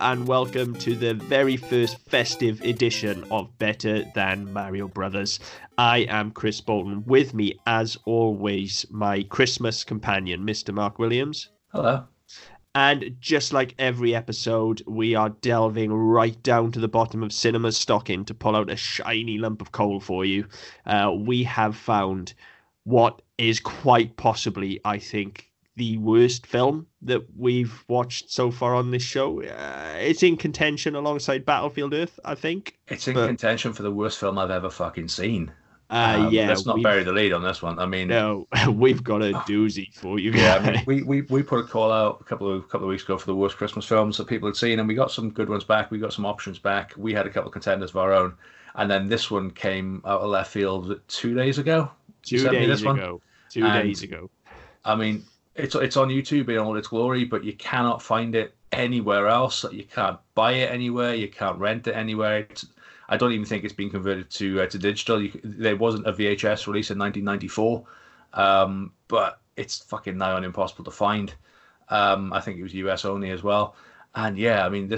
Hello and welcome to the very first festive edition of Better Than Mario Brothers. I am Chris Bolton. With me, as always, my Christmas companion, Mr. Mark Williams. Hello. And just like every episode, we are delving right down to the bottom of cinema's stocking to pull out a shiny lump of coal for you. We have found what is quite possibly, I think, the worst film that we've watched so far on this show. It's in contention alongside Battlefield Earth, I think. It's in contention for the worst film I've ever fucking seen. Let's not bury the lead on this one. I mean, no, we've got a doozy for you guys. Yeah, I mean, we put a call out a couple of weeks ago for the worst Christmas films that people had seen, and we got some good ones back. We got some options back. We had a couple of contenders of our own, and then this one came out of left field 2 days ago. I mean, It's on YouTube in all its glory, but you cannot find it anywhere else. You can't buy it anywhere. You can't rent it anywhere. I don't even think it's been converted to digital. There wasn't a VHS release in 1994, but it's fucking nigh on impossible to find. I think it was US only as well. And yeah, I mean,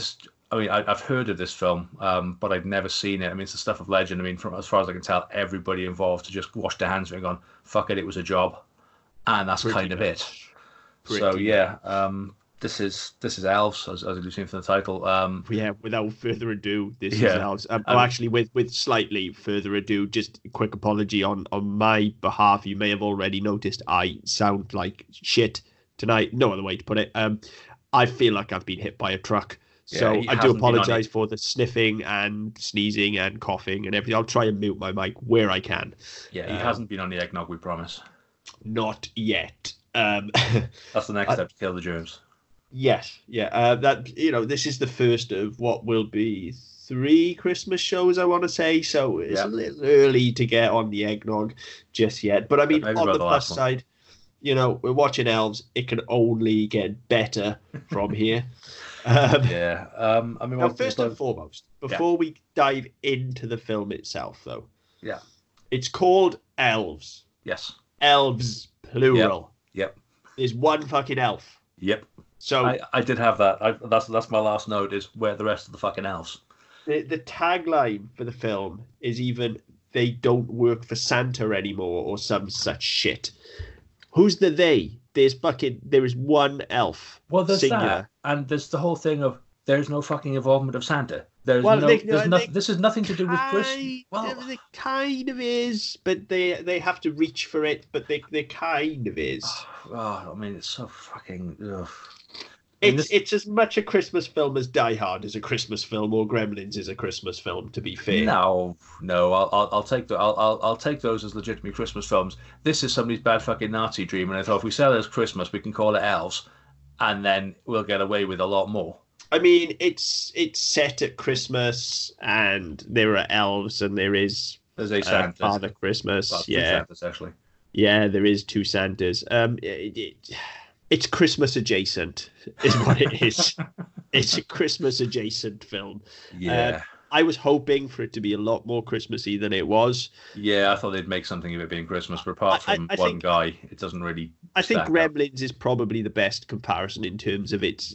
I've heard of this film, but I've never seen it. I mean, it's the stuff of legend. I mean, from as far as I can tell, everybody involved to just wash their hands and gone, fuck it, it was a job. And that's pretty kind of it. So yeah, this is Elves, as you've seen from the title. Without further ado, this is Elves. Actually, with slightly further ado, just a quick apology on my behalf. You may have already noticed I sound like shit tonight. No other way to put it. I feel like I've been hit by a truck. So yeah, I do apologize for the sniffing and sneezing and coughing and everything. I'll try and mute my mic where I can. Yeah, he hasn't been on the eggnog, we promise. Not yet. That's the next step, to kill the germs. Yes, yeah. This is the first of what will be 3 Christmas shows, I want to say. So it's a little early to get on the eggnog just yet. But I mean, on the plus side, we're watching Elves. It can only get better from here. First and foremost, before we dive into the film itself, though. Yeah. It's called Elves. Yes. Elves, plural. Yep. There's one fucking elf. Yep. So I did have that. That's my last note is where the rest of the fucking elves. The tagline for the film is even they don't work for Santa anymore or some such shit. Who's the they? There is one elf. Well, there's singular. That, and there's the whole thing of there's no fucking involvement of Santa. This has nothing to do with Christmas. Well, it kind of is, but they have to reach for it. But they kind of is. Oh, I mean, it's so fucking. Ugh. It's as much a Christmas film as Die Hard is a Christmas film, or Gremlins is a Christmas film. To be fair, no, I'll take the I'll take those as legitimate Christmas films. This is somebody's bad fucking Nazi dream, and I thought if we sell it as Christmas, we can call it Elves, and then we'll get away with a lot more. I mean, it's set at Christmas, and there are elves, and there's a Santa, Father Christmas. Well, two Santas, actually. Yeah, there is 2 Santas. It's Christmas adjacent, is what it is. It's a Christmas adjacent film. Yeah. I was hoping for it to be a lot more Christmassy than it was. Yeah, I thought they'd make something of it being Christmas, but apart from one guy, it doesn't really. I think Gremlins is probably the best comparison in terms of its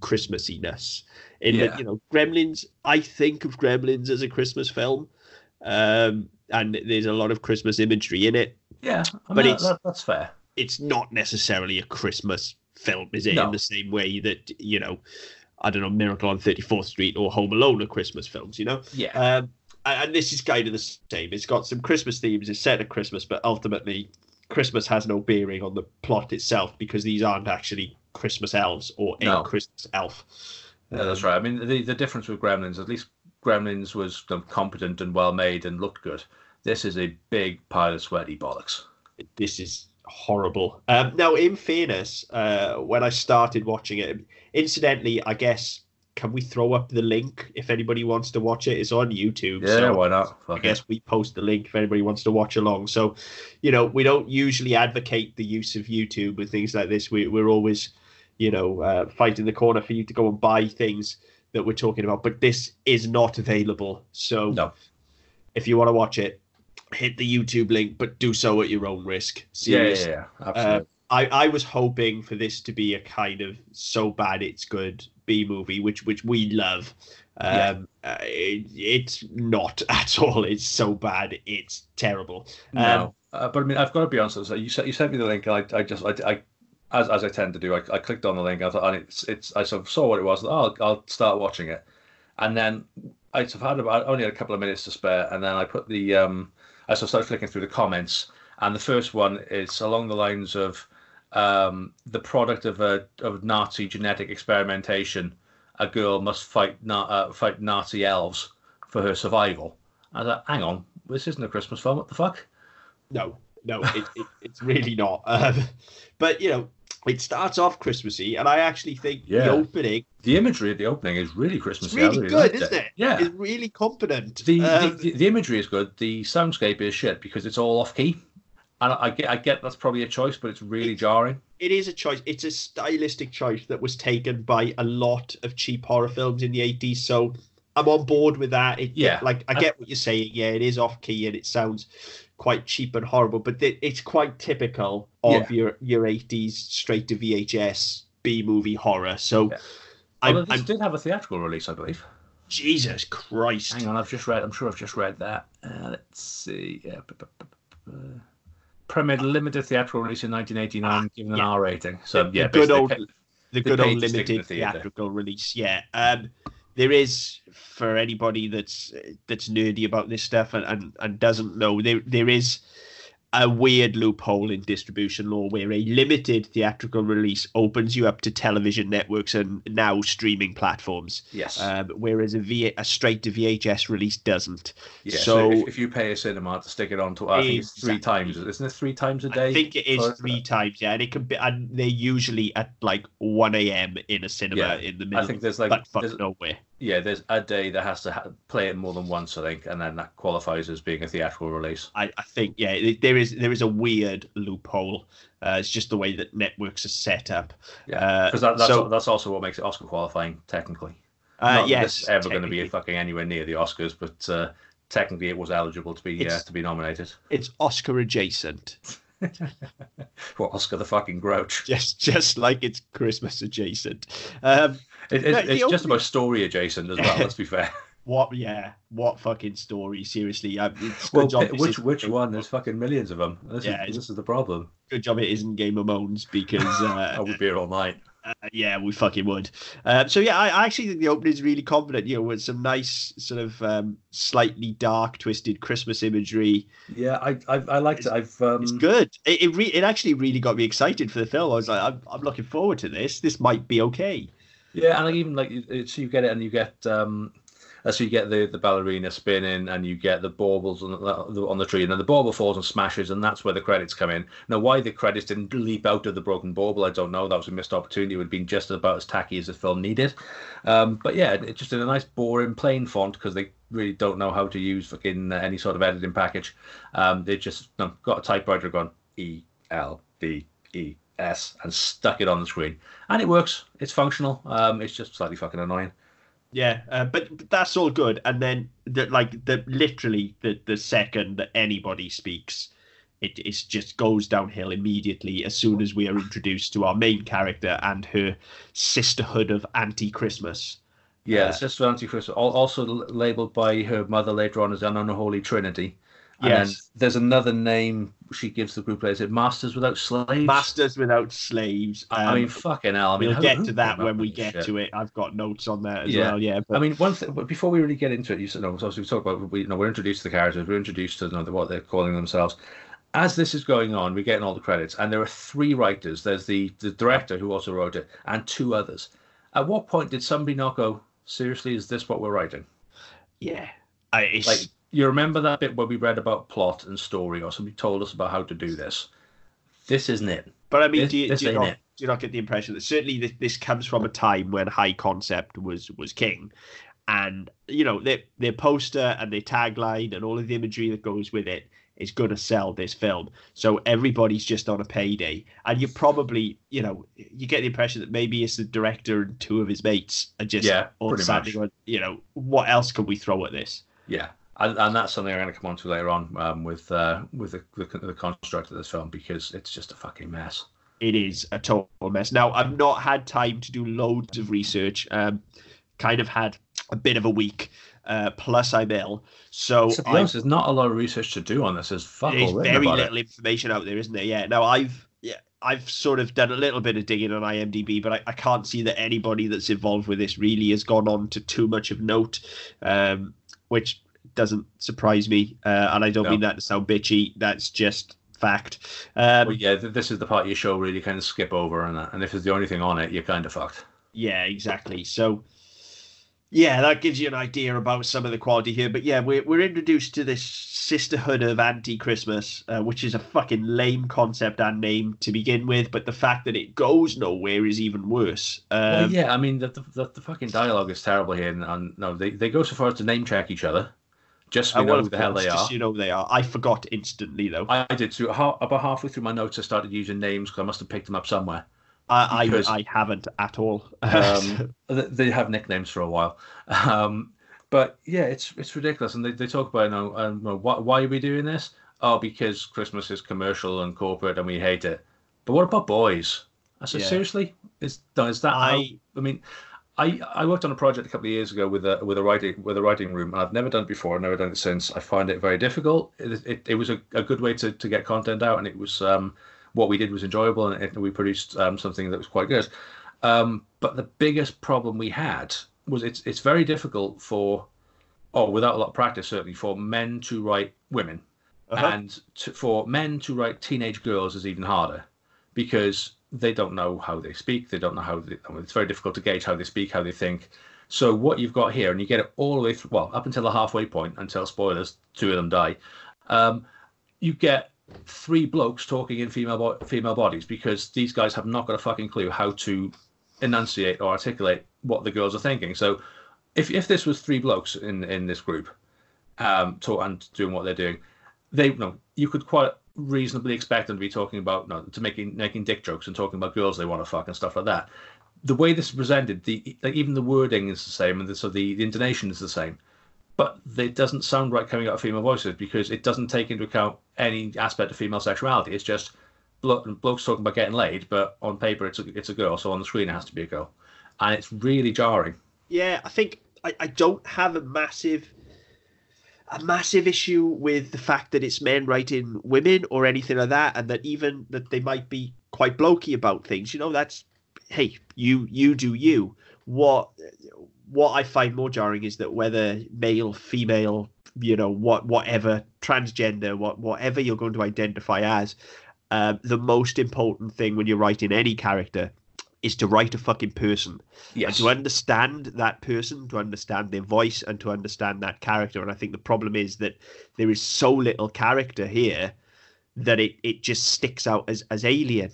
Christmassiness in that Gremlins. I think of Gremlins as a Christmas film, and there's a lot of Christmas imagery in it. Yeah, I mean, but that's fair. It's not necessarily a Christmas film, is it? No. In the same way that Miracle on 34th Street or Home Alone are Christmas films. Yeah. And this is kind of the same. It's got some Christmas themes. It's set at Christmas, but ultimately, Christmas has no bearing on the plot itself because these aren't actually Christmas elves or a Christmas elf. Yeah, that's right. I mean, the difference with Gremlins, at least Gremlins was competent and well made and looked good. This is a big pile of sweaty bollocks. This is horrible. Now, in fairness, when I started watching it, incidentally, I guess, can we throw up the link if anybody wants to watch it? It's on YouTube. Yeah, so why not? Fuck, I guess we post the link if anybody wants to watch along. So, we don't usually advocate the use of YouTube with things like this. We're always, fighting the corner for you to go and buy things that we're talking about. But this is not available. So if you want to watch it, hit the YouTube link, but do so at your own risk. Seriously. Yeah, absolutely. I was hoping for this to be a kind of so bad it's good B movie, which we love. It's not at all. It's so bad it's terrible. No, but I mean, I've got to be honest. So you sent me the link, and I just, as I tend to do, I clicked on the link. I thought, and I sort of saw what it was. And, I'll start watching it, and then I sort of only had a couple of minutes to spare, and then I put the I sort of started flicking through the comments, and the first one is along the lines of the product of Nazi genetic experimentation. A girl must fight Nazi elves for her survival. I was like, hang on, this isn't a Christmas film. What the fuck? No, it's really not. But you know, it starts off Christmassy, and I actually think the opening, the imagery at the opening is really Christmassy. It's really good, isn't it? Yeah, it's really competent. The imagery is good. The soundscape is shit because it's all off key. And I get that's probably a choice, but it's really jarring. It is a choice. It's a stylistic choice that was taken by a lot of cheap horror films in the 80s. So I'm on board with that. I get what you're saying. Yeah, it is off key and it sounds quite cheap and horrible, but it's quite typical of your 80s straight to VHS B movie horror. So I did have a theatrical release, I believe. Jesus Christ! Hang on, I'm sure I've just read that. Let's see. Yeah. Premiered limited theatrical release in 1989, given an R rating. So the good old limited theatrical release. Yeah, there is, for anybody that's nerdy about this stuff and doesn't know, there is a weird loophole in distribution law where a limited theatrical release opens you up to television networks and now streaming platforms. Yes. Whereas a straight to VHS release doesn't. Yeah, so if you pay a cinema to stick it on to, I think it's three times, isn't it? 3 times a day. I think it is 3 times. Yeah, and it can be, and they're usually at like 1 a.m. in a cinema in the middle. I think there's nowhere. Yeah, there's a day that has to play it more than once, I think, and then that qualifies as being a theatrical release. I think, there is a weird loophole. It's just the way that networks are set up. Yeah, because that's also what makes it Oscar qualifying, technically. Not yes, that it's ever going to be fucking anywhere near the Oscars, but technically it was eligible to be nominated. It's Oscar adjacent. Well, Oscar the fucking Grouch. Just like it's Christmas adjacent. It's just about story adjacent as well. Let's be fair. What? Yeah. What fucking story? Seriously. Which one? There's fucking millions of them. This is the problem. Good job it isn't Game of Moans, because I would be here all night. We fucking would. I actually think the opening is really confident, you know, with some nice sort of slightly dark, twisted Christmas imagery. Yeah, I liked it. It's good. It actually really got me excited for the film. I was like, I'm looking forward to this. This might be okay. Yeah, and I even like, so you get it, and you get the ballerina spinning, and you get the baubles on the tree, and then the bauble falls and smashes, and that's where the credits come in. Now, why the credits didn't leap out of the broken bauble, I don't know. That was a missed opportunity. It would have been just about as tacky as the film needed. But yeah, it's just in a nice, boring, plain font, because they really don't know how to use fucking any sort of editing package. They just got a typewriter gone, ELDES, and stuck it on the screen. And it works. It's functional. It's just slightly fucking annoying. Yeah, but that's all good. And then, the second that anybody speaks, it just goes downhill immediately as soon as we are introduced to our main character and her sisterhood of anti-Christmas. Yeah, the sisterhood of anti-Christmas, also labelled by her mother later on as an unholy trinity. Yes. And there's another name she gives the group. Is it Masters Without Slaves? Masters Without Slaves. I mean, fucking hell. I mean, we'll get to that when we get to it. I've got notes on that as well. Yeah. But... I mean, one thing. But before we really get into it, obviously we talk about. We're introduced to the characters. We're introduced to what they're calling themselves. As this is going on, we're getting all the credits, and there are 3 writers. There's the director who also wrote it, and 2 others. At what point did somebody not go, seriously, is this what we're writing? Yeah. You remember that bit where we read about plot and story, or somebody told us about how to do this. This isn't it. But I mean, do you not get the impression that certainly this comes from a time when high concept was king, and you know their poster and their tagline and all of the imagery that goes with it is going to sell this film. So everybody's just on a payday, and you get the impression that maybe it's the director and 2 of his mates are just all standing on, what else can we throw at this? Yeah. And that's something I'm going to come on to later on with the construct of this film, because it's just a fucking mess. it is a total mess. Now, I've not had time to do loads of research. Kind of had a bit of a week. Plus I'm ill. So to be honest, there's not a lot of research to do on this. There's very little information out there, isn't there? Yeah. Now, I've sort of done a little bit of digging on IMDb, but I can't see that anybody that's involved with this really has gone on to too much of note, which doesn't surprise me. And I don't mean that to sound bitchy. That's just fact. This is the part of your show where you kind of skip over, and if it's the only thing on it, you're kind of fucked. Yeah, exactly. So, yeah, that gives you an idea about some of the quality here. But yeah, we're introduced to this sisterhood of anti-Christmas, which is a fucking lame concept and name to begin with. But the fact that it goes nowhere is even worse. I mean, the fucking dialogue is terrible here. And no, they go so far as to name check each other. Just so we know who the hell they are. Just so you know who they are. I forgot instantly, though. I did too. About halfway through my notes, I started using names because I must have picked them up somewhere. I haven't at all. They have nicknames for a while. But yeah, it's ridiculous. And they talk about, why are we doing this? Oh, because Christmas is commercial and corporate and we hate it. But what about boys? I said, seriously? Is that I mean, I worked on a project a couple of years ago with a writing room, and I've never done it before. I've never done it since. I find it very difficult. It was a good way to get content out, and it was... what we did was enjoyable, and we produced something that was quite good. But the biggest problem we had was it's very difficult without a lot of practice, certainly, for men to write women. Uh-huh. And for men to write teenage girls is even harder because they don't know how they speak. They don't know it's very difficult to gauge how they speak, how they think. So what you've got here, and you get it all the way through, well, up until the halfway point, until spoilers, two of them die, you get three blokes talking in female bodies because these guys have not got a fucking clue how to enunciate or articulate what the girls are thinking. So if this was three blokes in this group and doing what they're doing, you could quite reasonably expect them to be talking about making dick jokes and talking about girls they want to fuck and stuff like that. The way this is presented, even the wording is the same, and so the intonation is the same. But it doesn't sound right coming out of female voices because it doesn't take into account any aspect of female sexuality. It's just blokes talking about getting laid, but on paper it's a girl, so on the screen it has to be a girl. And it's really jarring. Yeah, I think I don't have a massive issue with the fact that it's men writing women or anything like that, and that even that they might be quite blokey about things. That's, hey, you do you. What I find more jarring is that whether male, female, whatever, transgender, whatever you're going to identify as, the most important thing when you're writing any character is to write a fucking person. Yes. And to understand that person, to understand their voice, and to understand that character. And I think the problem is that there is so little character here that it just sticks out as alien.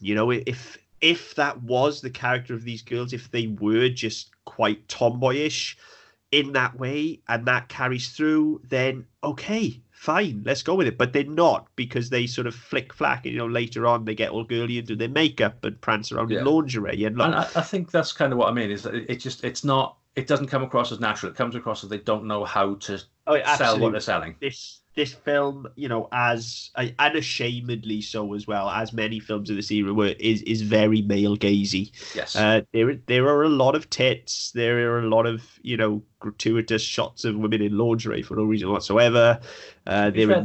If that was the character of these girls, if they were just quite tomboyish in that way and that carries through, then okay, fine, let's go with it. But they're not, because they sort of flick-flack. Later on, they get all girly and do their makeup and prance around in lingerie. And I think that's kind of what I mean, is that it doesn't come across as natural. It comes across as they don't know how to sell what they're selling. This film, as unashamedly so as well, as many films of this era were, is very male gazy. Yes. There are a lot of tits. There are a lot of, gratuitous shots of women in lingerie for no reason whatsoever. There were naked deaths.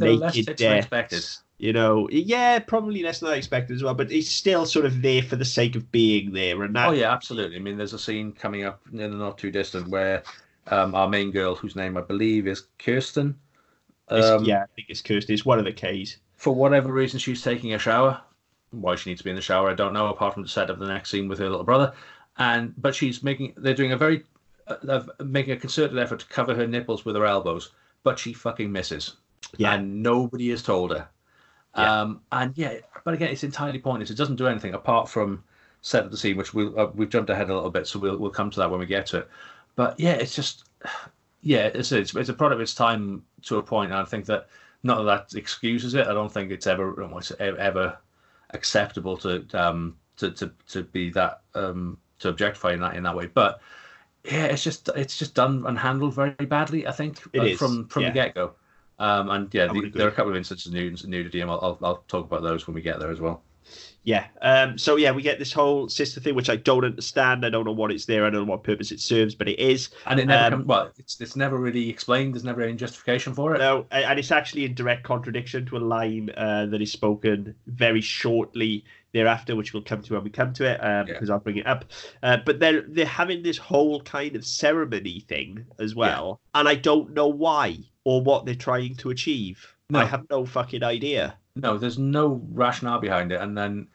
Probably less than I expected as well, but it's still sort of there for the sake of being there. And that... Oh, yeah, absolutely. I mean, there's a scene coming up in the not too distant where our main girl, whose name I believe is Kirsten, I think it's Kirsten. It's one of the K's. For whatever reason, she's taking a shower. Why she needs to be in the shower, I don't know. Apart from the set of the next scene with her little brother, but they're doing making a concerted effort to cover her nipples with her elbows, but she fucking misses. Yeah, and nobody has told her. Yeah. But again, it's entirely pointless. It doesn't do anything apart from set up the scene, which we've jumped ahead a little bit, so we'll come to that when we get to it. But yeah, it's just. Yeah, it's a product of its time to a point, and I think that not that excuses it. I don't think it's ever acceptable to be that to objectify in that way. But yeah, it's just done and handled very badly, I think, from the get go. There are a couple of instances of nudity, and I'll talk about those when we get there as well. Yeah. So yeah, we get this whole sister thing, which I don't understand. I don't know what it's there. I don't know what purpose it serves, but it is. And it never comes, well, it's never really explained. There's never any justification for it. No, and it's actually in direct contradiction to a line that is spoken very shortly thereafter, which we'll come to when we come to it, because I'll bring it up. But they're having this whole kind of ceremony thing as well, and I don't know why or what they're trying to achieve. No. I have no fucking idea. No, there's no rationale behind it, and then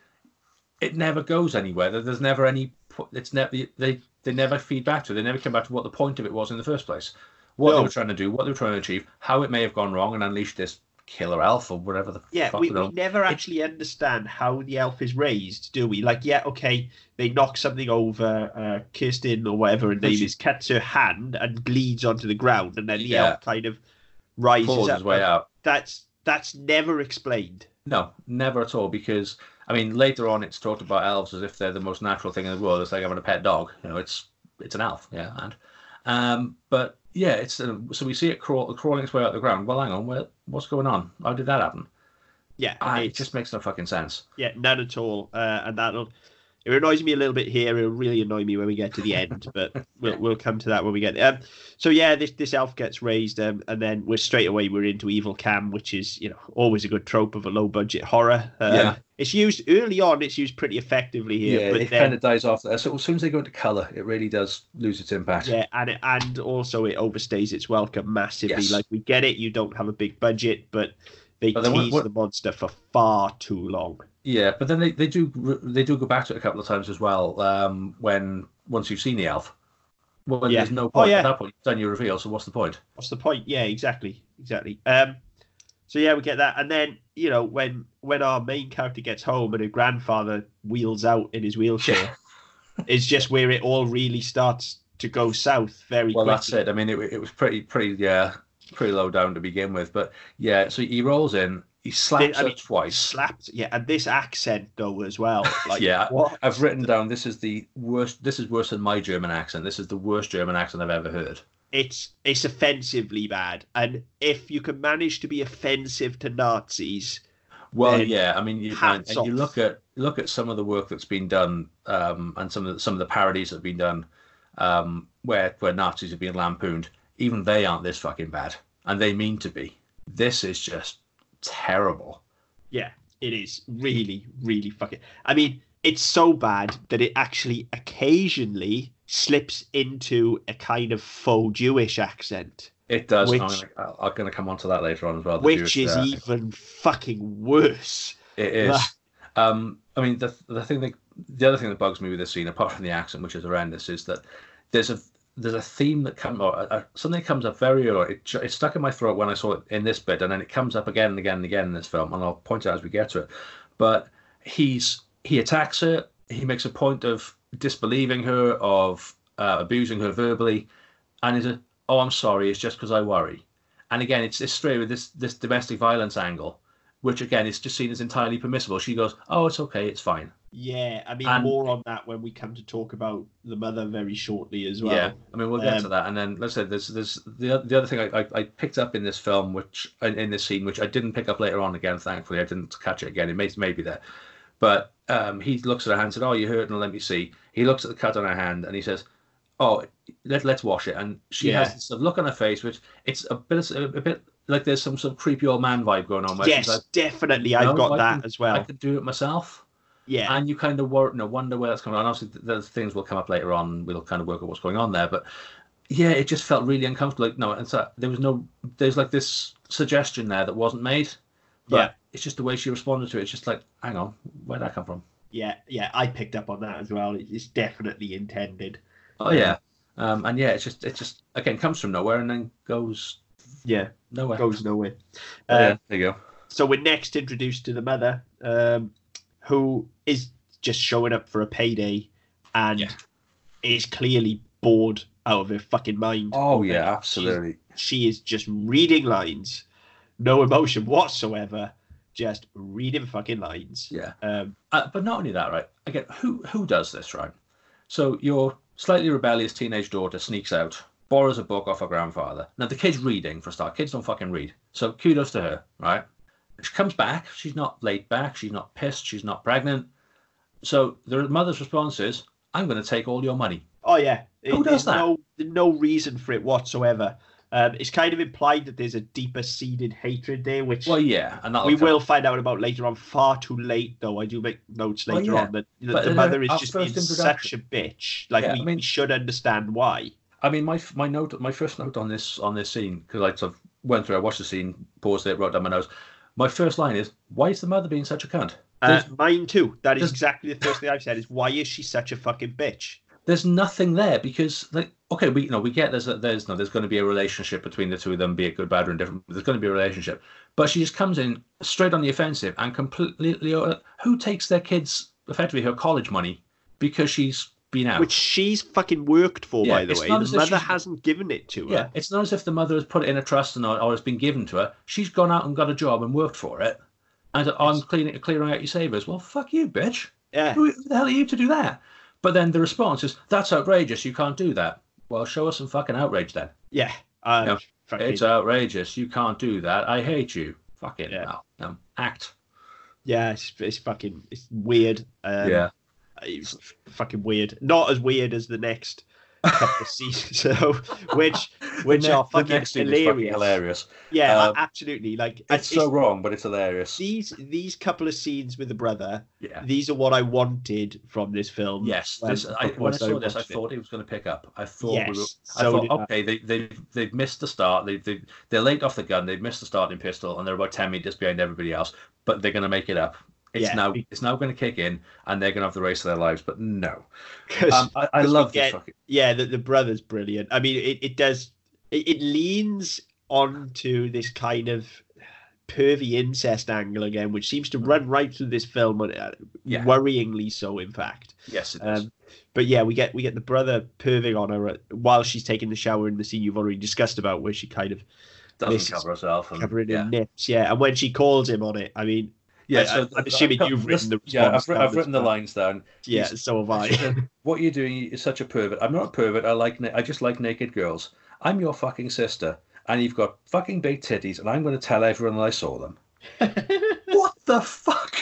it never goes anywhere. There's never any. It's never they never feed back to. They never come back to what the point of it was in the first place. What they were trying to do, what they were trying to achieve, how it may have gone wrong and unleashed this killer elf or whatever the fuck. Yeah, we never actually understand how the elf is raised, do we? Like, yeah, okay, they knock something over, Kirsten or whatever her name is, cuts her hand and bleeds onto the ground, and then the elf kind of rises up. His way out. That's never explained. No, never at all. Because I mean, later on, it's talked about elves as if they're the most natural thing in the world. It's like having a pet dog. You know, it's an elf. Yeah, and but yeah, it's so we see it crawling its way out the ground. Well, hang on, what's going on? How did that happen? Yeah, it just makes no fucking sense. Yeah, none at all. And it annoys me a little bit here. It'll really annoy me when we get to the end, but we'll come to that when we get there. So yeah, this elf gets raised, and then we're straight away into Evil Cam, which is, you know, always a good trope of a low budget horror. It's used early on. It's used pretty effectively here. Yeah, but it kind of dies off there. So as soon as they go into colour, it really does lose its impact. Yeah, and also it overstays its welcome massively. Yes. Like, we get it, you don't have a big budget, but they tease the monster for far too long. Yeah, but then they do go back to it a couple of times as well. Once you've seen the elf, there's no point at that point. You've done your reveal, so what's the point? What's the point? Yeah, exactly. So yeah, we get that, and then you know when our main character gets home and her grandfather wheels out in his wheelchair, it's just where it all really starts to go south very quickly. Well, that's it. I mean, it was pretty low down to begin with, but yeah. So he rolls in. He slaps her twice. And this accent though as well. Like, yeah, what? I've written down, this is worse than my German accent. This is the worst German accent I've ever heard. It's offensively bad. And if you can manage to be offensive to Nazis, well, yeah, I mean, you look at some of the work that's been done, and some of the parodies that have been done, where Nazis have been lampooned. Even they aren't this fucking bad, and they mean to be. This is just terrible. Yeah, it is really, really fucking. I mean, it's so bad that it actually occasionally slips into a kind of faux Jewish accent. It does. I'm going to come on to that later on as well. Which Jewish, is even fucking worse. It is. I mean, the other thing that bugs me with this scene, apart from the accent, which is horrendous, is that there's a theme that comes, or something comes up very early. It stuck in my throat when I saw it in this bit, and then it comes up again and again and again in this film, and I'll point it out as we get to it. But he attacks her. He makes a point of disbelieving her, of abusing her verbally, and is, oh, I'm sorry, it's just because I worry. And again, it's straight with this domestic violence angle, which again is just seen as entirely permissible. She goes, oh, it's okay, it's fine. Yeah, I mean, more on that when we come to talk about the mother very shortly as well. Yeah, I mean, we'll get to that. And then, let's say, there's the other thing I picked up in this film, which I didn't pick up later on again, thankfully. I didn't catch it again. It may be there. But he looks at her hand and said, oh, you hurt? And let me see. He looks at the cut on her hand and he says, oh, let's wash it. And she has this look on her face, which it's a bit like there's some sort of creepy old man vibe going on. Yes, definitely. I've got that as well. I could do it myself. Yeah, and you kind of wonder where that's coming on. Obviously, those things will come up later on. We'll kind of work out what's going on there. But yeah, it just felt really uncomfortable. Like, no, and so there's like this suggestion there that wasn't made. But it's just the way she responded to it. It's just like, hang on, where'd that come from? Yeah, I picked up on that as well. It's definitely intended. Oh yeah, and yeah, it's just again comes from nowhere and then goes nowhere. Goes nowhere. There you go. So we're next introduced to the mother, who is just showing up for a payday and is clearly bored out of her fucking mind. Oh, yeah, absolutely. She is just reading lines. No emotion whatsoever. Just reading fucking lines. Yeah. But not only that, right? Again, who does this, right? So your slightly rebellious teenage daughter sneaks out, borrows a book off her grandfather. Now, the kid's reading, for a start. Kids don't fucking read. So kudos to her, right? She comes back. She's not laid back. She's not pissed. She's not pregnant. So the mother's response is, I'm going to take all your money. Oh, yeah. Who does that? No reason for it whatsoever. It's kind of implied that there's a deeper-seated hatred there, which we will find out about later on. Far too late, though. I do make notes later on that the mother is just being such a bitch. Like, we should understand why. I mean, my first note on this scene, because I sort of went through, I watched the scene, paused it, wrote down my notes. My first line is, why is the mother being such a cunt? Mine too. That is exactly the first thing I've said, is why is she such a fucking bitch? There's nothing there, because there's going to be a relationship between the two of them, be it good, bad, or indifferent. There's going to be a relationship, but she just comes in straight on the offensive and completely. Who takes their kids, effectively her college money, because she's been out, which she's fucking worked for, by the way. The mother hasn't given it to her. Yeah, it's not as if the mother has put it in a trust or has been given to her. She's gone out and got a job and worked for it. And I'm clearing out your savers. Well, fuck you, bitch. Yeah. Who the hell are you to do that? But then the response is, that's outrageous, you can't do that. Well, show us some fucking outrage then. Yeah. It's outrageous, you can't do that, I hate you. Fucking act. Yeah, it's weird. It's fucking weird. Not as weird as the next couple of seasons, so, which are fucking hilarious. Fucking hilarious. Yeah, absolutely. Like, it's so wrong, but it's hilarious. These couple of scenes with the brother. Yeah. These are what I wanted from this film. Yes. When I saw this, I thought it was going to pick up. I thought. Yes, they've missed the start. They're late off the gun. They've missed the starting pistol, and they're about 10 meters behind everybody else. But they're going to make it up. It's now going to kick in, and they're going to have the race of their lives. But no, because I love this. The brother's brilliant. I mean, it leans onto this kind of pervy incest angle again, which seems to run right through this film, worryingly so, in fact. Yes, it does. But yeah, we get the brother perving on her while she's taking the shower in the scene you've already discussed about, where she kind of doesn't cover herself, covering her nips. Yeah, and when she calls him on it, I mean. Yeah, I'm assuming you've written the response. Yeah, I've written the lines down. Yeah, so have I. Said, what you're doing is such a pervert. I'm not a pervert. I just like naked girls. I'm your fucking sister, and you've got fucking big titties, and I'm going to tell everyone that I saw them. What the fuck?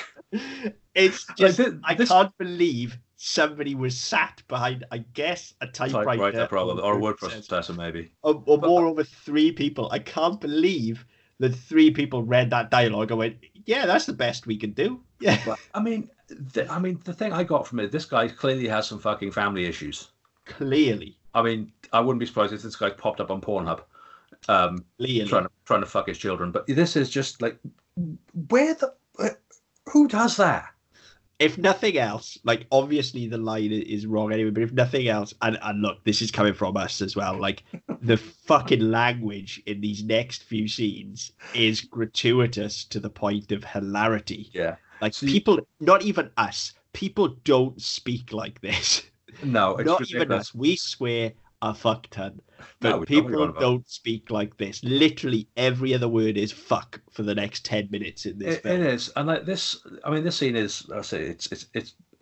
It's just I can't believe somebody was sat behind, I guess, a typewriter problem, or a word processor, maybe, or moreover, three people. I can't believe that three people read that dialogue and went, yeah, that's the best we can do. Yeah. But, I mean, the thing I got from it, this guy clearly has some fucking family issues. Clearly. I mean, I wouldn't be surprised if this guy popped up on Pornhub, trying to fuck his children. But this is just like, who does that? If nothing else, like, obviously the line is wrong anyway, but if nothing else, and look, this is coming from us as well, like, the fucking language in these next few scenes is gratuitous to the point of hilarity. Yeah. Like, not even us, people don't speak like this. No, it's not ridiculous. Even us. We swear a fuck ton, but people don't speak like this. Literally every other word is fuck for the next 10 minutes in this film. It is, and like this, I mean, this scene is, I say, it's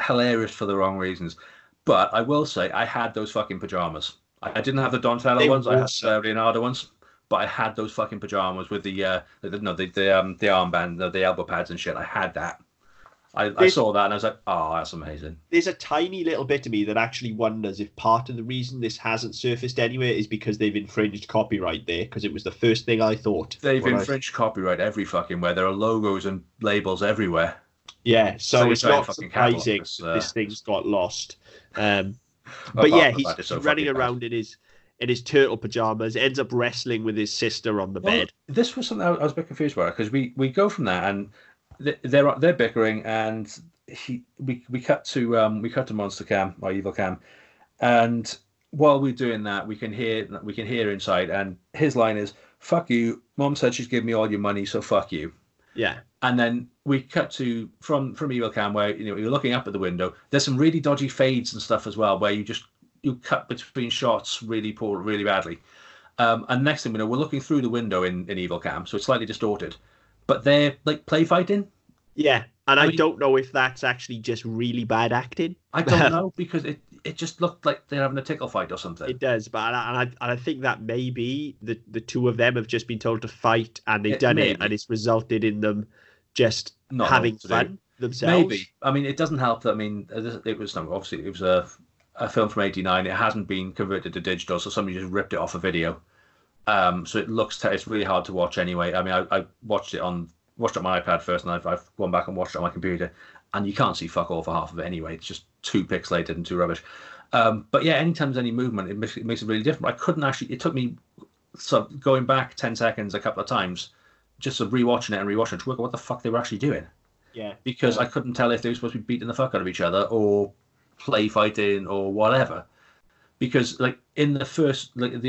hilarious for the wrong reasons. But I will say, I had those fucking pajamas. I didn't have the Donatello ones. I had the Leonardo ones, but I had those fucking pajamas with the armband, the elbow pads and shit. I had that. I saw that and I was like, oh, that's amazing. There's a tiny little bit of me that actually wonders if part of the reason this hasn't surfaced anywhere is because they've infringed copyright there, because it was the first thing I thought. They've infringed copyright every fucking where. There are logos and labels everywhere. Yeah, so it's not surprising this thing's got lost. But yeah, he's just running around in his turtle pajamas, ends up wrestling with his sister on the bed. This was something I was a bit confused about, because we go from that and... They're bickering, and we cut to Monster Cam or Evil Cam, and while we're doing that, we can hear inside, and his line is "fuck you." Mom said she's giving me all your money, so fuck you. Yeah. And then we cut to from Evil Cam, where you're looking up at the window. There's some really dodgy fades and stuff as well, where you cut between shots really badly. And next thing we know, we're looking through the window in Evil Cam, so it's slightly distorted. But they're like play fighting. Yeah, and I don't know if that's actually just really bad acting. I don't know, because it it just looked like they're having a tickle fight or something. It does, but and I think that maybe the two of them have just been told to fight, and they've done it, and it's resulted in them just not having fun themselves. Maybe. I mean, it doesn't help that, I mean, it was obviously it was a film from '89. It hasn't been converted to digital, so somebody just ripped it off a video. So it looks it's really hard to watch anyway. I mean, I watched it on my iPad first, and I've gone back and watched it on my computer, and you can't see fuck all for half of it anyway. It's just too pixelated and too rubbish. But yeah, anytime there's any movement, it makes it really different. I couldn't actually. It took me going back 10 seconds a couple of times, just rewatching it and rewatching it to work out what the fuck they were actually doing. Yeah. Because I couldn't tell if they were supposed to be beating the fuck out of each other or play fighting or whatever. Because like in this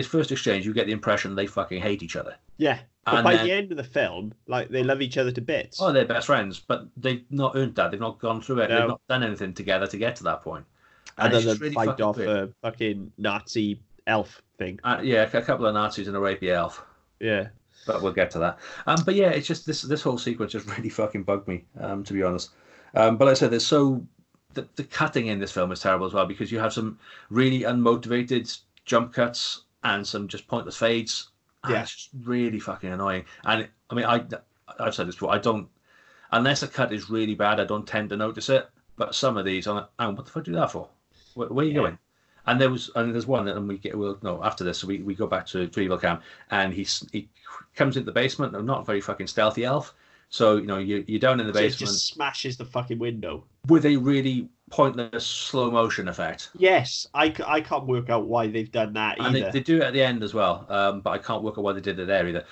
first exchange, you get the impression they fucking hate each other. Yeah, but and by the end of the film, like they love each other to bits. Oh, they're best friends, but they've not earned that. They've not gone through it. No. They've not done anything together to get to that point. And then really fight off a fucking Nazi elf thing. Yeah, a couple of Nazis and a rapey elf. Yeah, but we'll get to that. But yeah, it's just this whole sequence just really fucking bugged me, to be honest. But like I said, there's so. The cutting in this film is terrible as well, because you have some really unmotivated jump cuts and some just pointless fades. Yeah. It's just really fucking annoying. And I mean, I've said this before. I don't, unless a cut is really bad, I don't tend to notice it. But some of these, I'm like, oh, what the fuck do that for? Where are you going? And there's one, and after this, we go back to Evil Cam, and he comes into the basement. I'm not a very fucking stealthy elf. So, you're down in the basement. It just smashes the fucking window. With a really pointless slow motion effect. Yes, I can't work out why they've done that either. And they do it at the end as well, but I can't work out why they did it there either.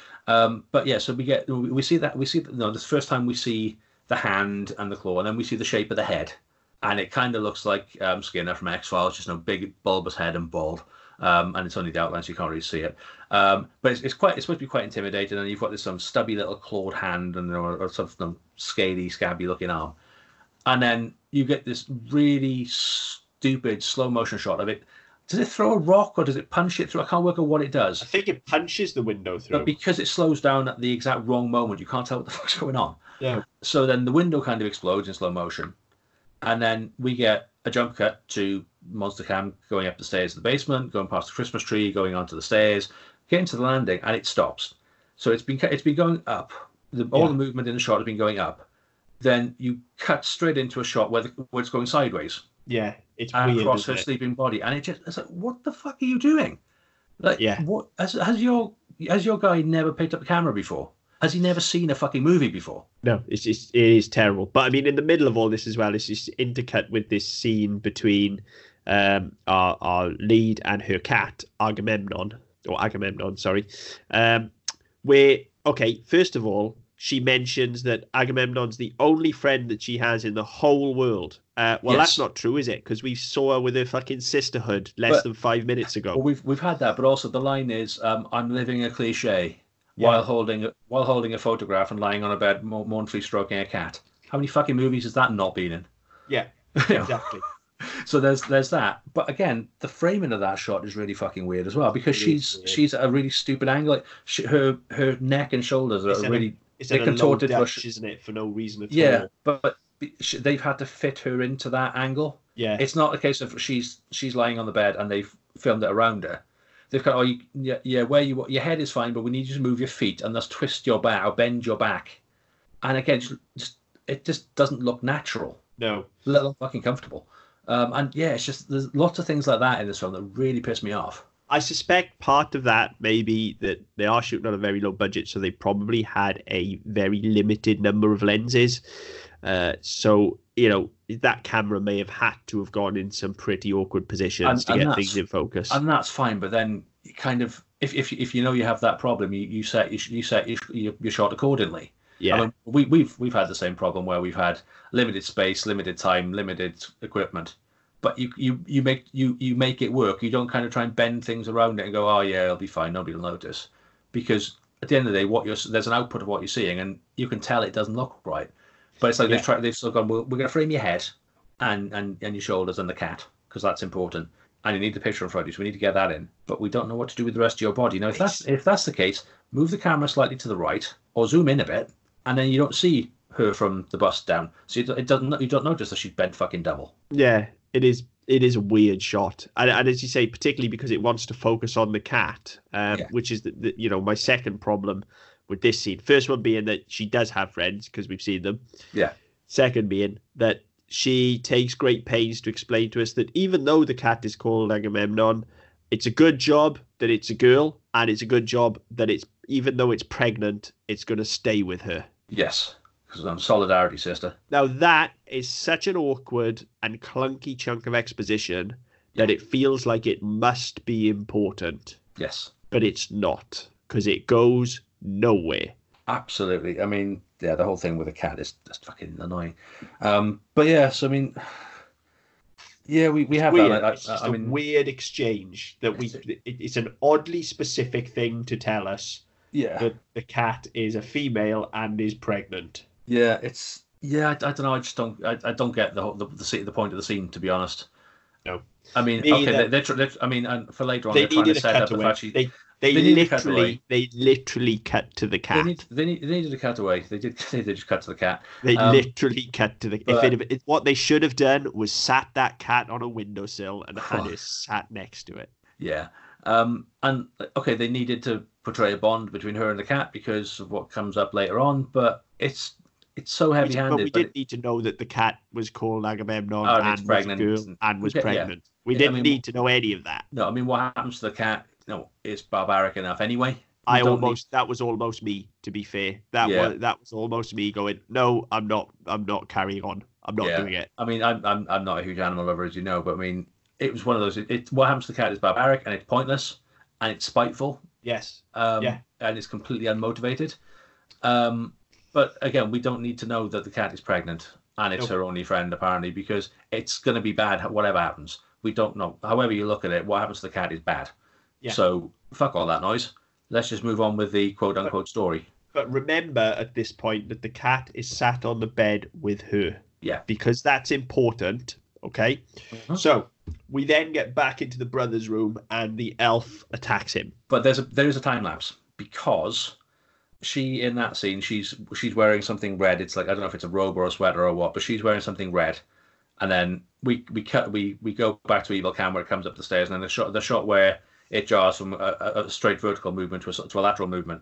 But yeah, so we see this first time we see the hand and the claw, and then we see the shape of the head. And it kind of looks like Skinner from X-Files, just big bulbous head and bald. And it's only the outline, so you can't really see it. But it's supposed to be quite intimidating, and you've got this stubby little clawed hand and or some scaly, scabby-looking arm. And then you get this really stupid slow-motion shot of it. Does it throw a rock, or does it punch it through? I can't work out what it does. I think it punches the window through. But because it slows down at the exact wrong moment, you can't tell what the fuck's going on. Yeah. So then the window kind of explodes in slow motion. And then we get a jump cut to Monster Cam going up the stairs of the basement, going past the Christmas tree, going onto the stairs, getting to the landing, and it stops. So it's been going up. All the movement in the shot has been going up. Then you cut straight into a shot where it's going sideways. Yeah, it's weird. And across her sleeping body, and it's like, what the fuck are you doing? Like, yeah. What has your guy never picked up a camera before? Has he never seen a fucking movie before? No, it is terrible. But I mean, in the middle of all this as well, it's just intercut with this scene between our lead and her cat, Agamemnon, where, okay, first of all, she mentions that Agamemnon's the only friend that she has in the whole world. That's not true, is it? Because we saw her with her fucking sisterhood less than 5 minutes ago. Well, we've had that, but also the line is, I'm living a cliche. Yeah. While holding a photograph and lying on a bed mournfully stroking a cat. How many fucking movies has that not been in? Yeah, exactly. So there's that. But again, the framing of that shot is really fucking weird as well, because she's at a really stupid angle. Like her neck and shoulders are really contorted, isn't it, for no reason at all. Yeah, but they've had to fit her into that angle. Yeah, it's not a case of she's lying on the bed and they've filmed it around her. They've got, your head is fine, but we need you to move your feet and thus twist your back or bend your back. And again, it just doesn't look natural. No. Let alone fucking comfortable. And yeah, it's just, there's lots of things like that in this film that really piss me off. I suspect part of that may be that they are shooting on a very low budget, so they probably had a very limited number of lenses. So, that camera may have had to have gone in some pretty awkward positions to get things in focus. And that's fine, but then you kind of, if you have that problem, you set your shot accordingly. Yeah. I mean, we've had the same problem where we've had limited space, limited time, limited equipment, but you make it work. You don't kind of try and bend things around it and go, oh yeah, it'll be fine, nobody will notice, because at the end of the day, there's an output of what you're seeing, and you can tell it doesn't look right. But it's like they've still gone, we're going to frame your head and your shoulders and the cat, because that's important. And you need the picture in front of you, so we need to get that in. But we don't know what to do with the rest of your body. Now, if that's the case, move the camera slightly to the right or zoom in a bit, and then you don't see her from the bust down. So you don't notice that she's bent fucking double. Yeah, it is it is a weird shot, and as you say, particularly because it wants to focus on the cat, which is the you know, my second problem with this scene. First one being that she does have friends because we've seen them. Yeah. Second being that she takes great pains to explain to us that even though the cat is called Agamemnon, it's a good job that it's a girl, and it's a good job that it's, even though it's pregnant, it's going to stay with her. Yes. Solidarity, sister. Now that is such an awkward and clunky chunk of exposition that it feels like it must be important. Yes. But it's not, because it goes nowhere. Absolutely. I mean, yeah, the whole thing with the cat is just fucking annoying. But yes, I mean, yeah, we have weird. That. It's just a weird exchange that it's an oddly specific thing to tell us. Yeah. That the cat is a female and is pregnant. Yeah, it's I don't know. I just don't. I don't get the point of the scene, to be honest. No, I mean, I mean, and for later on, they're trying to set up the fact they literally cut to the cat. They needed a cutaway. They did. They just cut to the cat. They literally cut to the cat. What they should have done was sat that cat on a windowsill and had it sat next to it. Yeah. And okay, they needed to portray a bond between her and the cat because of what comes up later on, but it's so heavy-handed. But we did need to know that the cat was called Agamemnon and was pregnant. We didn't need to know any of that. No, I mean, what happens to the cat? No, it's barbaric enough anyway. That was almost me, to be fair. That was almost me going, no, I'm not carrying on. I'm not doing it. I mean, I'm not a huge animal lover, as you know, but I mean, it was one of those. What happens to the cat is barbaric, and it's pointless, and it's spiteful. Yes. And it's completely unmotivated. But again, we don't need to know that the cat is pregnant and it's her only friend, apparently, because it's going to be bad whatever happens. We don't know. However you look at it, what happens to the cat is bad. Yeah. So fuck all that noise. Let's just move on with the quote-unquote story. But remember at this point that the cat is sat on the bed with her. Yeah. Because that's important. Okay? Mm-hmm. So we then get back into the brother's room and the elf attacks him. But there is a time lapse, because she, in that scene, she's wearing something red. It's like, I don't know if it's a robe or a sweater or what, but she's wearing something red. And then we go back to evil cam where it comes up the stairs, and then the shot where it jars from a straight vertical movement to a lateral movement.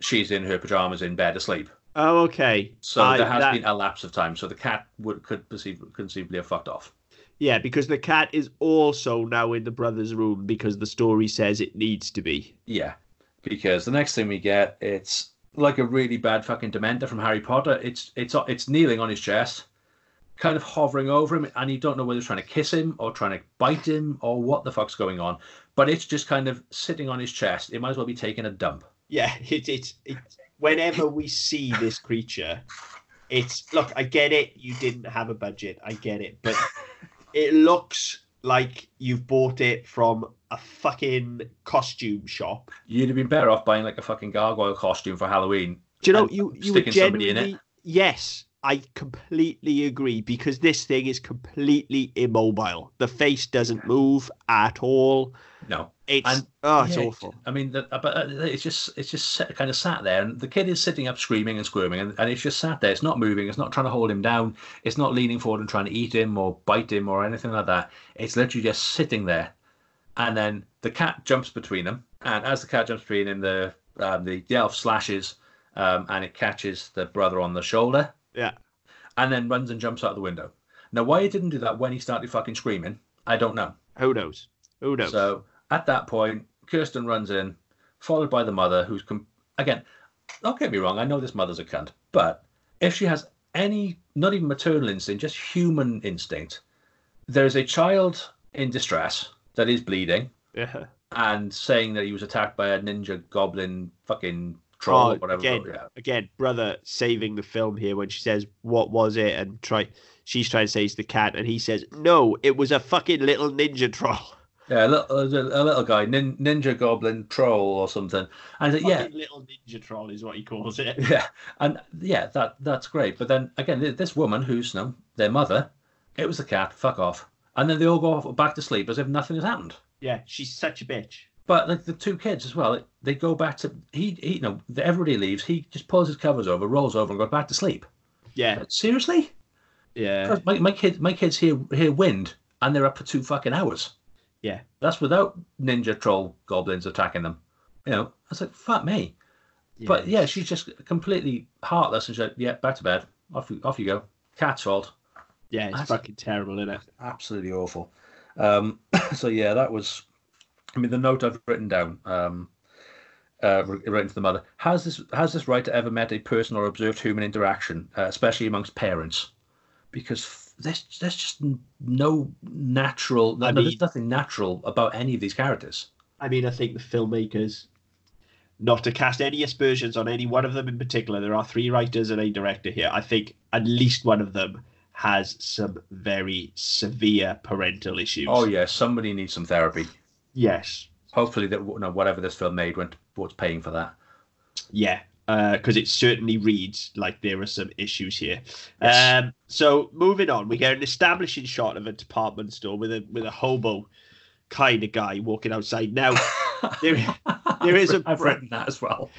She's in her pajamas in bed asleep. Oh, okay. So there has been a lapse of time. So the cat could conceivably have fucked off. Yeah, because the cat is also now in the brother's room because the story says it needs to be. Yeah, because the next thing we get, it's like a really bad fucking Dementor from Harry Potter. It's kneeling on his chest, kind of hovering over him, and you don't know whether it's trying to kiss him or trying to bite him or what the fuck's going on. But it's just kind of sitting on his chest. It might as well be taking a dump. Yeah, whenever we see this creature, it's, look, I get it. You didn't have a budget. I get it, but... It looks like you've bought it from a fucking costume shop. You'd have been better off buying like a fucking gargoyle costume for Halloween. Do you know, you sticking somebody in it? Yes, I completely agree, because this thing is completely immobile. The face doesn't move at all. No, it's awful. I mean, but it's just kind of sat there, and the kid is sitting up screaming and squirming, and it's just sat there. It's not moving. It's not trying to hold him down. It's not leaning forward and trying to eat him or bite him or anything like that. It's literally just sitting there, and then the cat jumps between them. And as the cat jumps between them, the elf slashes, and it catches the brother on the shoulder. Yeah, and then runs and jumps out the window. Now, why he didn't do that when he started fucking screaming, I don't know. Who knows? Who knows? So at that point, Kirsten runs in, followed by the mother, who's again, don't get me wrong, I know this mother's a cunt, but if she has any, not even maternal instinct, just human instinct, there is a child in distress that is bleeding and saying that he was attacked by a ninja goblin fucking troll or whatever. Again, brother saving the film here when she says, "What was it?" and she's trying to say it's the cat, and he says, "No, it was a fucking little ninja troll." Yeah, a little guy, ninja goblin troll or something. And little ninja troll is what he calls it. Yeah, and yeah, that's great. But then again, this woman, who's their mother, it was the cat. Fuck off. And then they all go off back to sleep as if nothing has happened. Yeah, she's such a bitch. But like the two kids as well, they go back to everybody leaves. He just pulls his covers over, rolls over, and goes back to sleep. Yeah, but seriously. Yeah, my kids hear wind and they're up for 2 fucking hours. Yeah. That's without ninja troll goblins attacking them. You know, I was like, fuck me. Yeah. But yeah, she's just completely heartless and she's like, yeah, back to bed. Off you go. Cat's fault. Yeah, it's fucking terrible, isn't it? Absolutely awful. So yeah, that was, I mean, the note I've written down, written to the mother, has this writer ever met a person or observed human interaction, especially amongst parents? Because there's just no natural, there's nothing natural about any of these characters. I mean, I think the filmmakers, not to cast any aspersions on any one of them in particular, there are 3 writers and a director here. I think at least one of them has some very severe parental issues. Oh yeah, somebody needs some therapy. Yes. Hopefully that whatever this film made what's paying for that. Yeah, because it certainly reads like there are some issues here. Yes. So moving on, we get an establishing shot of a department store with a hobo kind of guy walking outside. Now there is a. I've written that as well.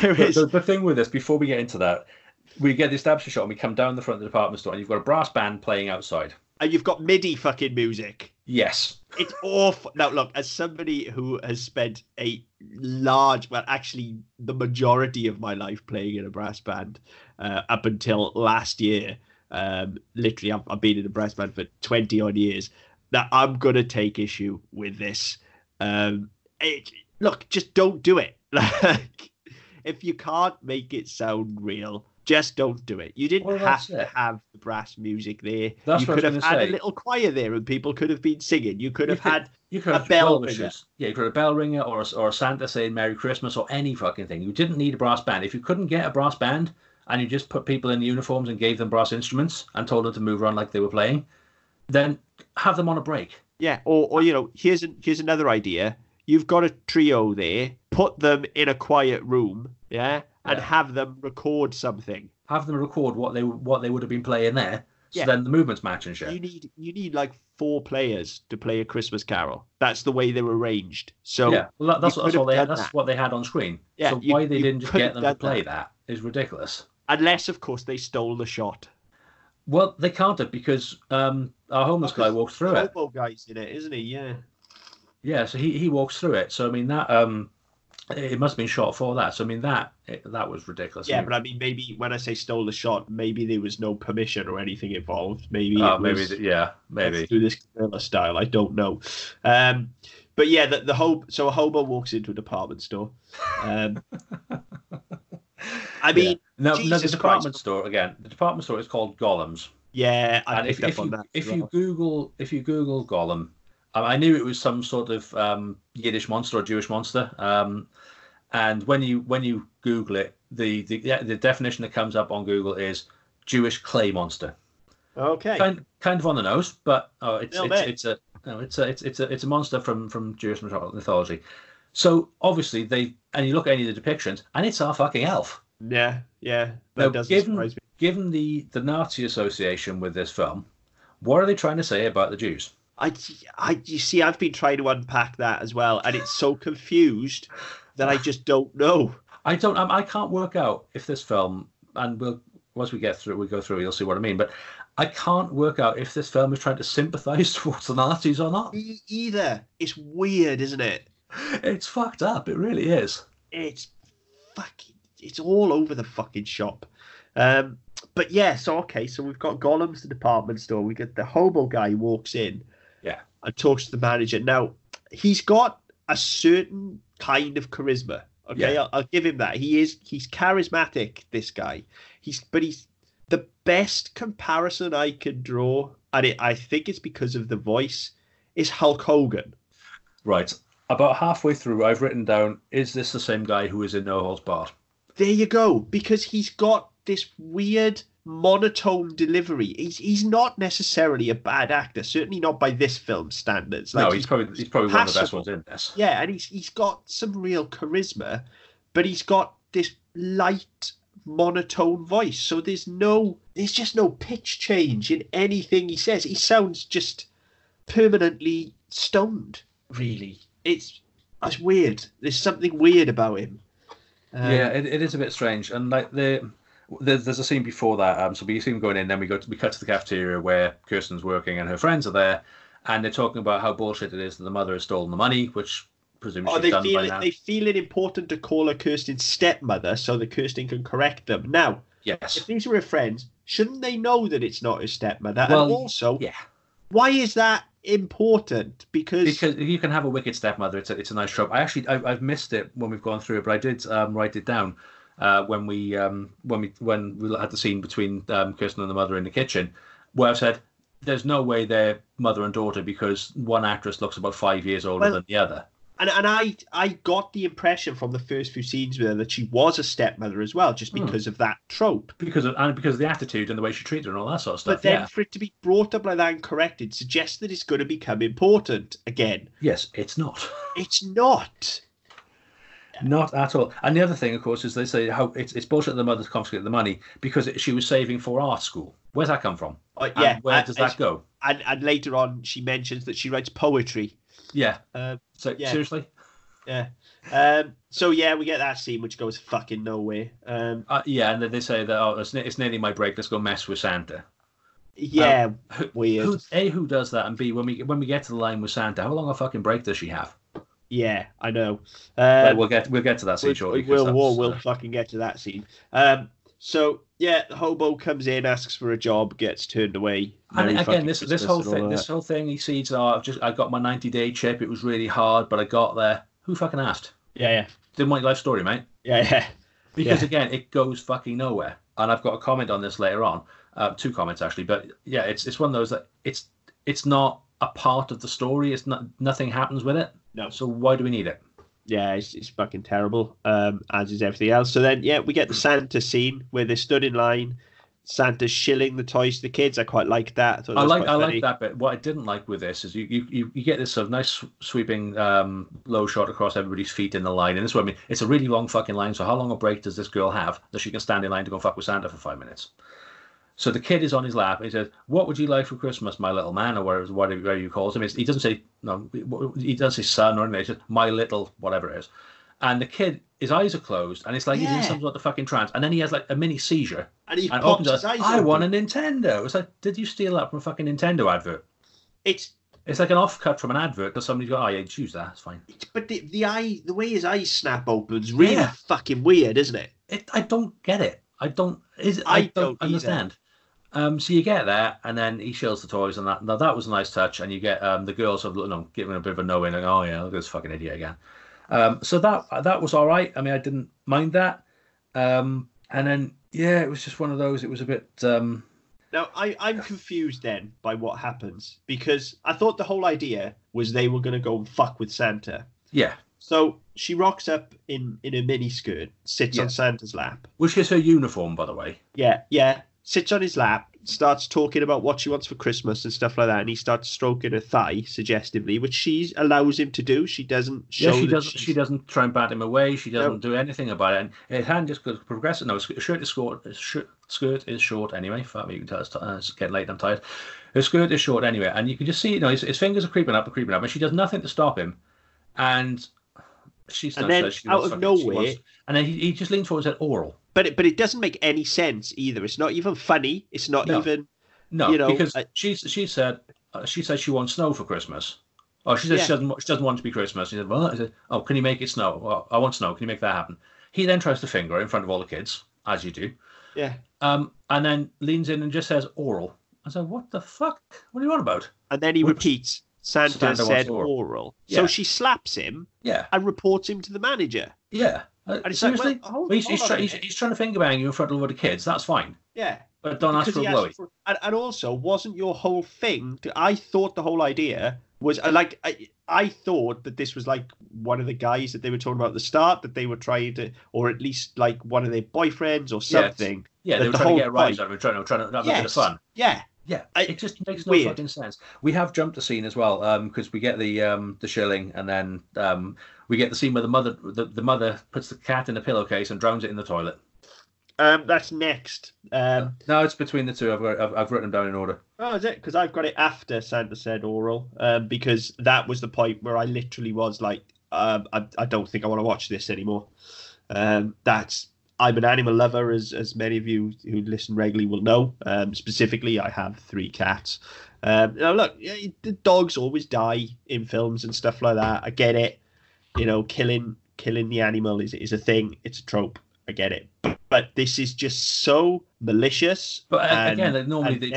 There is the thing with this. Before we get into that. We get the establishing shot and we come down the front of the department store and you've got a brass band playing outside. And you've got MIDI fucking music. Yes. It's awful. Now, look, as somebody who has spent a large, well, actually the majority of my life playing in a brass band up until last year, literally I've been in a brass band for 20 odd years, that I'm going to take issue with this. Look, just don't do it. Like, if you can't make it sound real, just don't do it. You didn't have to have the brass music there. That's what I was going to say. You could have had a little choir there and people could have been singing. You could have had a bell ringer. Yeah, you could have a bell ringer or a Santa saying Merry Christmas or any fucking thing. You didn't need a brass band. If you couldn't get a brass band and you just put people in uniforms and gave them brass instruments and told them to move around like they were playing, then have them on a break. Yeah, or you know, here's another idea. You've got a trio there. Put them in a quiet room, yeah? And have them record something. Have them record what they would have been playing there. So then the movements match and shit. You need like 4 players to play A Christmas Carol. That's the way they were arranged. So yeah, well, that's what they had on screen. Yeah, so why they didn't just get them to play that is ridiculous. Unless of course they stole the shot. Well, they can't have because our homeless guy walks through it. Hobo guy's in it, isn't he? Yeah. Yeah, so he walks through it. So I mean that. It must have been shot for that. So, I mean, that was ridiculous. Yeah, but I mean, maybe when I say stole the shot, maybe there was no permission or anything involved. Maybe maybe. Let's do this guerrilla style. I don't know. But yeah, a hobo walks into a department store. I mean, no, the department store again. The department store is called Golem's. Yeah, If you Google Golem. I knew it was some sort of Yiddish monster or Jewish monster, and when you Google it, the definition that comes up on Google is Jewish clay monster. Okay, kind of on the nose, but it's a monster from Jewish mythology. So obviously you look at any of the depictions, and it's our fucking elf. Yeah, that doesn't surprise me. Given the Nazi association with this film, what are they trying to say about the Jews? You see, I've been trying to unpack that as well, and it's so confused that I just don't know. I can't work out if this film, and once we go through, you'll see what I mean. But I can't work out if this film is trying to sympathise towards the Nazis or not. Me either. It's weird, isn't it? It's fucked up. It really is. It's all over the fucking shop. But yeah, so we've got Golem's the department store. We get the hobo guy walks in. Yeah. And talks to the manager. Now, he's got a certain kind of charisma. Okay, yeah. I'll give him that. He's charismatic, this guy. But he's the best comparison I could draw, and I think it's because of the voice, is Hulk Hogan. Right. About halfway through, I've written down, is this the same guy who is in No Holds Barred? There you go. Because he's got this weird monotone delivery. He's not necessarily a bad actor, certainly not by this film's standards. Like, no, he's probably one of the best ones in this. Yeah, and he's got some real charisma, but he's got this light monotone voice. So there's just no pitch change in anything he says. He sounds just permanently stoned, really. It's weird. There's something weird about him. Yeah, it is a bit strange, and like the There's a scene before that. So we see him going in, then we cut to the cafeteria where Kirsten's working and her friends are there, and they're talking about how bullshit it is that the mother has stolen the money, which presumably she's done by now. They feel it important to call her Kirsten's stepmother so that Kirsten can correct them. Now, yes, if these were her friends, shouldn't they know that it's not his stepmother? Well, and also, yeah, why is that important? Because you can have a wicked stepmother. It's a nice trope. I've missed it when we've gone through it, but I did write it down. When we had the scene between Kirsten and the mother in the kitchen, where I said, "There's no way they're mother and daughter because one actress looks about 5 years older than the other." And I got the impression from the first few scenes with her that she was a stepmother as well, just because of that trope, because of the attitude and the way she treated her and all that sort of stuff. But then for it to be brought up like that and corrected suggests that it's going to become important again. Yes, it's not. It's not. Not at all. And the other thing, of course, is they say how it's bullshit that the mother's confiscated the money because she was saving for art school. Where's that come from? And where does that go? And later on, she mentions that she writes poetry. Yeah. Seriously? Yeah. We get that scene, which goes fucking nowhere. And then they say that, oh, it's nearly my break. Let's go mess with Santa. Yeah. Weird. Who does that? And B, when we get to the line with Santa, how long a fucking break does she have? Yeah, I know. We'll get to that scene shortly. We'll fucking get to that scene. The hobo comes in, asks for a job, gets turned away. And again, this whole thing, he sees, I got my 90-day chip. It was really hard, but I got there. Who fucking asked? Yeah. Didn't want your life story, mate. Yeah. Because again, it goes fucking nowhere. And I've got a comment on this later on. 2 comments actually, but yeah, it's one of those that it's not a part of the story. It's not, nothing happens with it. No. So why do we need it? Yeah, it's fucking terrible, as is everything else. So then, we get the Santa scene where they stood in line. Santa's shilling the toys to the kids. I quite like that. I like that bit. What I didn't like with this is you get this sort of nice sweeping low shot across everybody's feet in the line. And this is what I mean. It's a really long fucking line. So how long a break does this girl have that she can stand in line to go fuck with Santa for 5 minutes? So the kid is on his lap and he says, "What would you like for Christmas, my little man?" Or whatever you call him. He doesn't say no. He doesn't say son or anything. He says, "My little whatever it is." And the kid, his eyes are closed, and it's like he's in some sort of fucking trance. And then he has like a mini seizure and opens his eyes. I want a Nintendo. It's like, did you steal that from a fucking Nintendo advert? It's like an offcut from an advert because somebody's got, "Oh yeah, choose that. It's fine." But the way his eyes snap open is really fucking weird, isn't it? I don't get it. I don't understand. Either. So you get there, and then he shills the toys, and that. Now that was a nice touch, and you get the girls sort of giving a bit of a no in, like, "Oh yeah, look at this fucking idiot again." So that was all right. I mean, I didn't mind that. And then it was just one of those. It was a bit. Now I'm confused then by what happens because I thought the whole idea was they were going to go and fuck with Santa. Yeah. So she rocks up in a miniskirt, sits on Santa's lap, which is her uniform, by the way. Yeah. Sits on his lap, starts talking about what she wants for Christmas and stuff like that, and he starts stroking her thigh suggestively, which she allows him to do. She doesn't show. Yeah, she doesn't try and bat him away. She doesn't do anything about it. And her hand just goes progressive. No, her shirt is short. Skirt is short anyway. Fuck me, you can tell it's getting late. And I'm tired. Her skirt is short anyway, and you can just see. His fingers are creeping up, and she does nothing to stop him. And then he just leans forward and said, "Oral." But it doesn't make any sense either. It's not even funny. It's not because she said she wants snow for Christmas. Oh, she said she doesn't want it to be Christmas. He said, "Well," I said, "Oh, can you make it snow? Well, I want snow. Can you make that happen?" He then tries to finger her in front of all the kids, as you do. Yeah. And then leans in and just says, "Oral." I said, "What the fuck? What are you on about?" And then he repeats, Santa said oral. Yeah. So she slaps him and reports him to the manager. Yeah. And seriously, like, well, he's trying to finger bang you in front of all the kids. That's fine. Yeah, but don't ask for a blowy. And also, wasn't your whole thing? I thought the whole idea was like I thought that this was like one of the guys that they were talking about at the start that they were trying to, or at least like one of their boyfriends or something. Yeah, they were trying to get a rise out of it, trying to have a bit of fun. Yeah, it just makes no fucking sense. We have jumped a scene as well because we get the shilling, and then we get the scene where the mother puts the cat in a pillowcase and drowns it in the toilet. That's next. No, it's between the two. I've written them down in order. Oh, is it? Because I've got it after Santa said oral because that was the point where I literally was like, I don't think I want to watch this anymore. That's I'm an animal lover, as many of you who listen regularly will know. Specifically, I have 3 cats. Now, look, the dogs always die in films and stuff like that. I get it. You know, killing the animal is a thing. It's a trope. I get it. But this is just so malicious. But again, normally they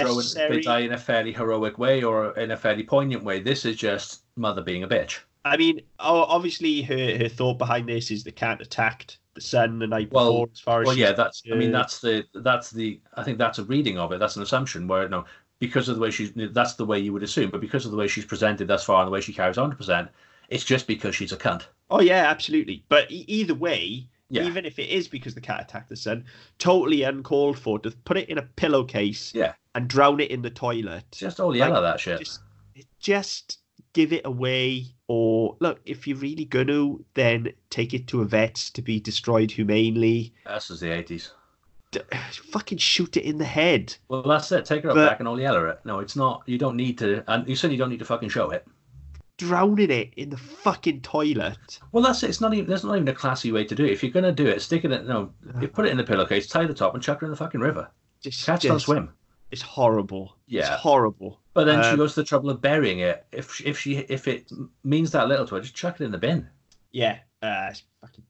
die in a fairly heroic way or in a fairly poignant way. This is just mother being a bitch. I mean, obviously her thought behind this is the cat attacked the son the night before. As far as I think that's a reading of it. That's an assumption where no, because of the way that's the way you would assume. But because of the way she's presented thus far and the way she carries on to present, it's just because she's a cunt. Oh yeah, absolutely. But either way. Yeah. Even if it is because the cat attacked the son, totally uncalled for. To put it in a pillowcase and drown it in the toilet. Just all the hell of that shit. Just give it away. Or, look, if you're really going to, then take it to a vet to be destroyed humanely. This is the 80s. Fucking shoot it in the head. Well, that's it. Take it up back and all yellow it. No, it's not. You don't need to. And you certainly don't need to fucking show it. Drowning it in the fucking toilet. Well, that's it. It's not even. There's not even a classy way to do it. If you're gonna do it, stick it in. No, you put it in the pillowcase, tie the top, and chuck her in the fucking river. Catch and swim. It's horrible. Yeah, it's horrible. But then she goes to the trouble of burying it. If it means that little to her, just chuck it in the bin. Yeah, it's fucking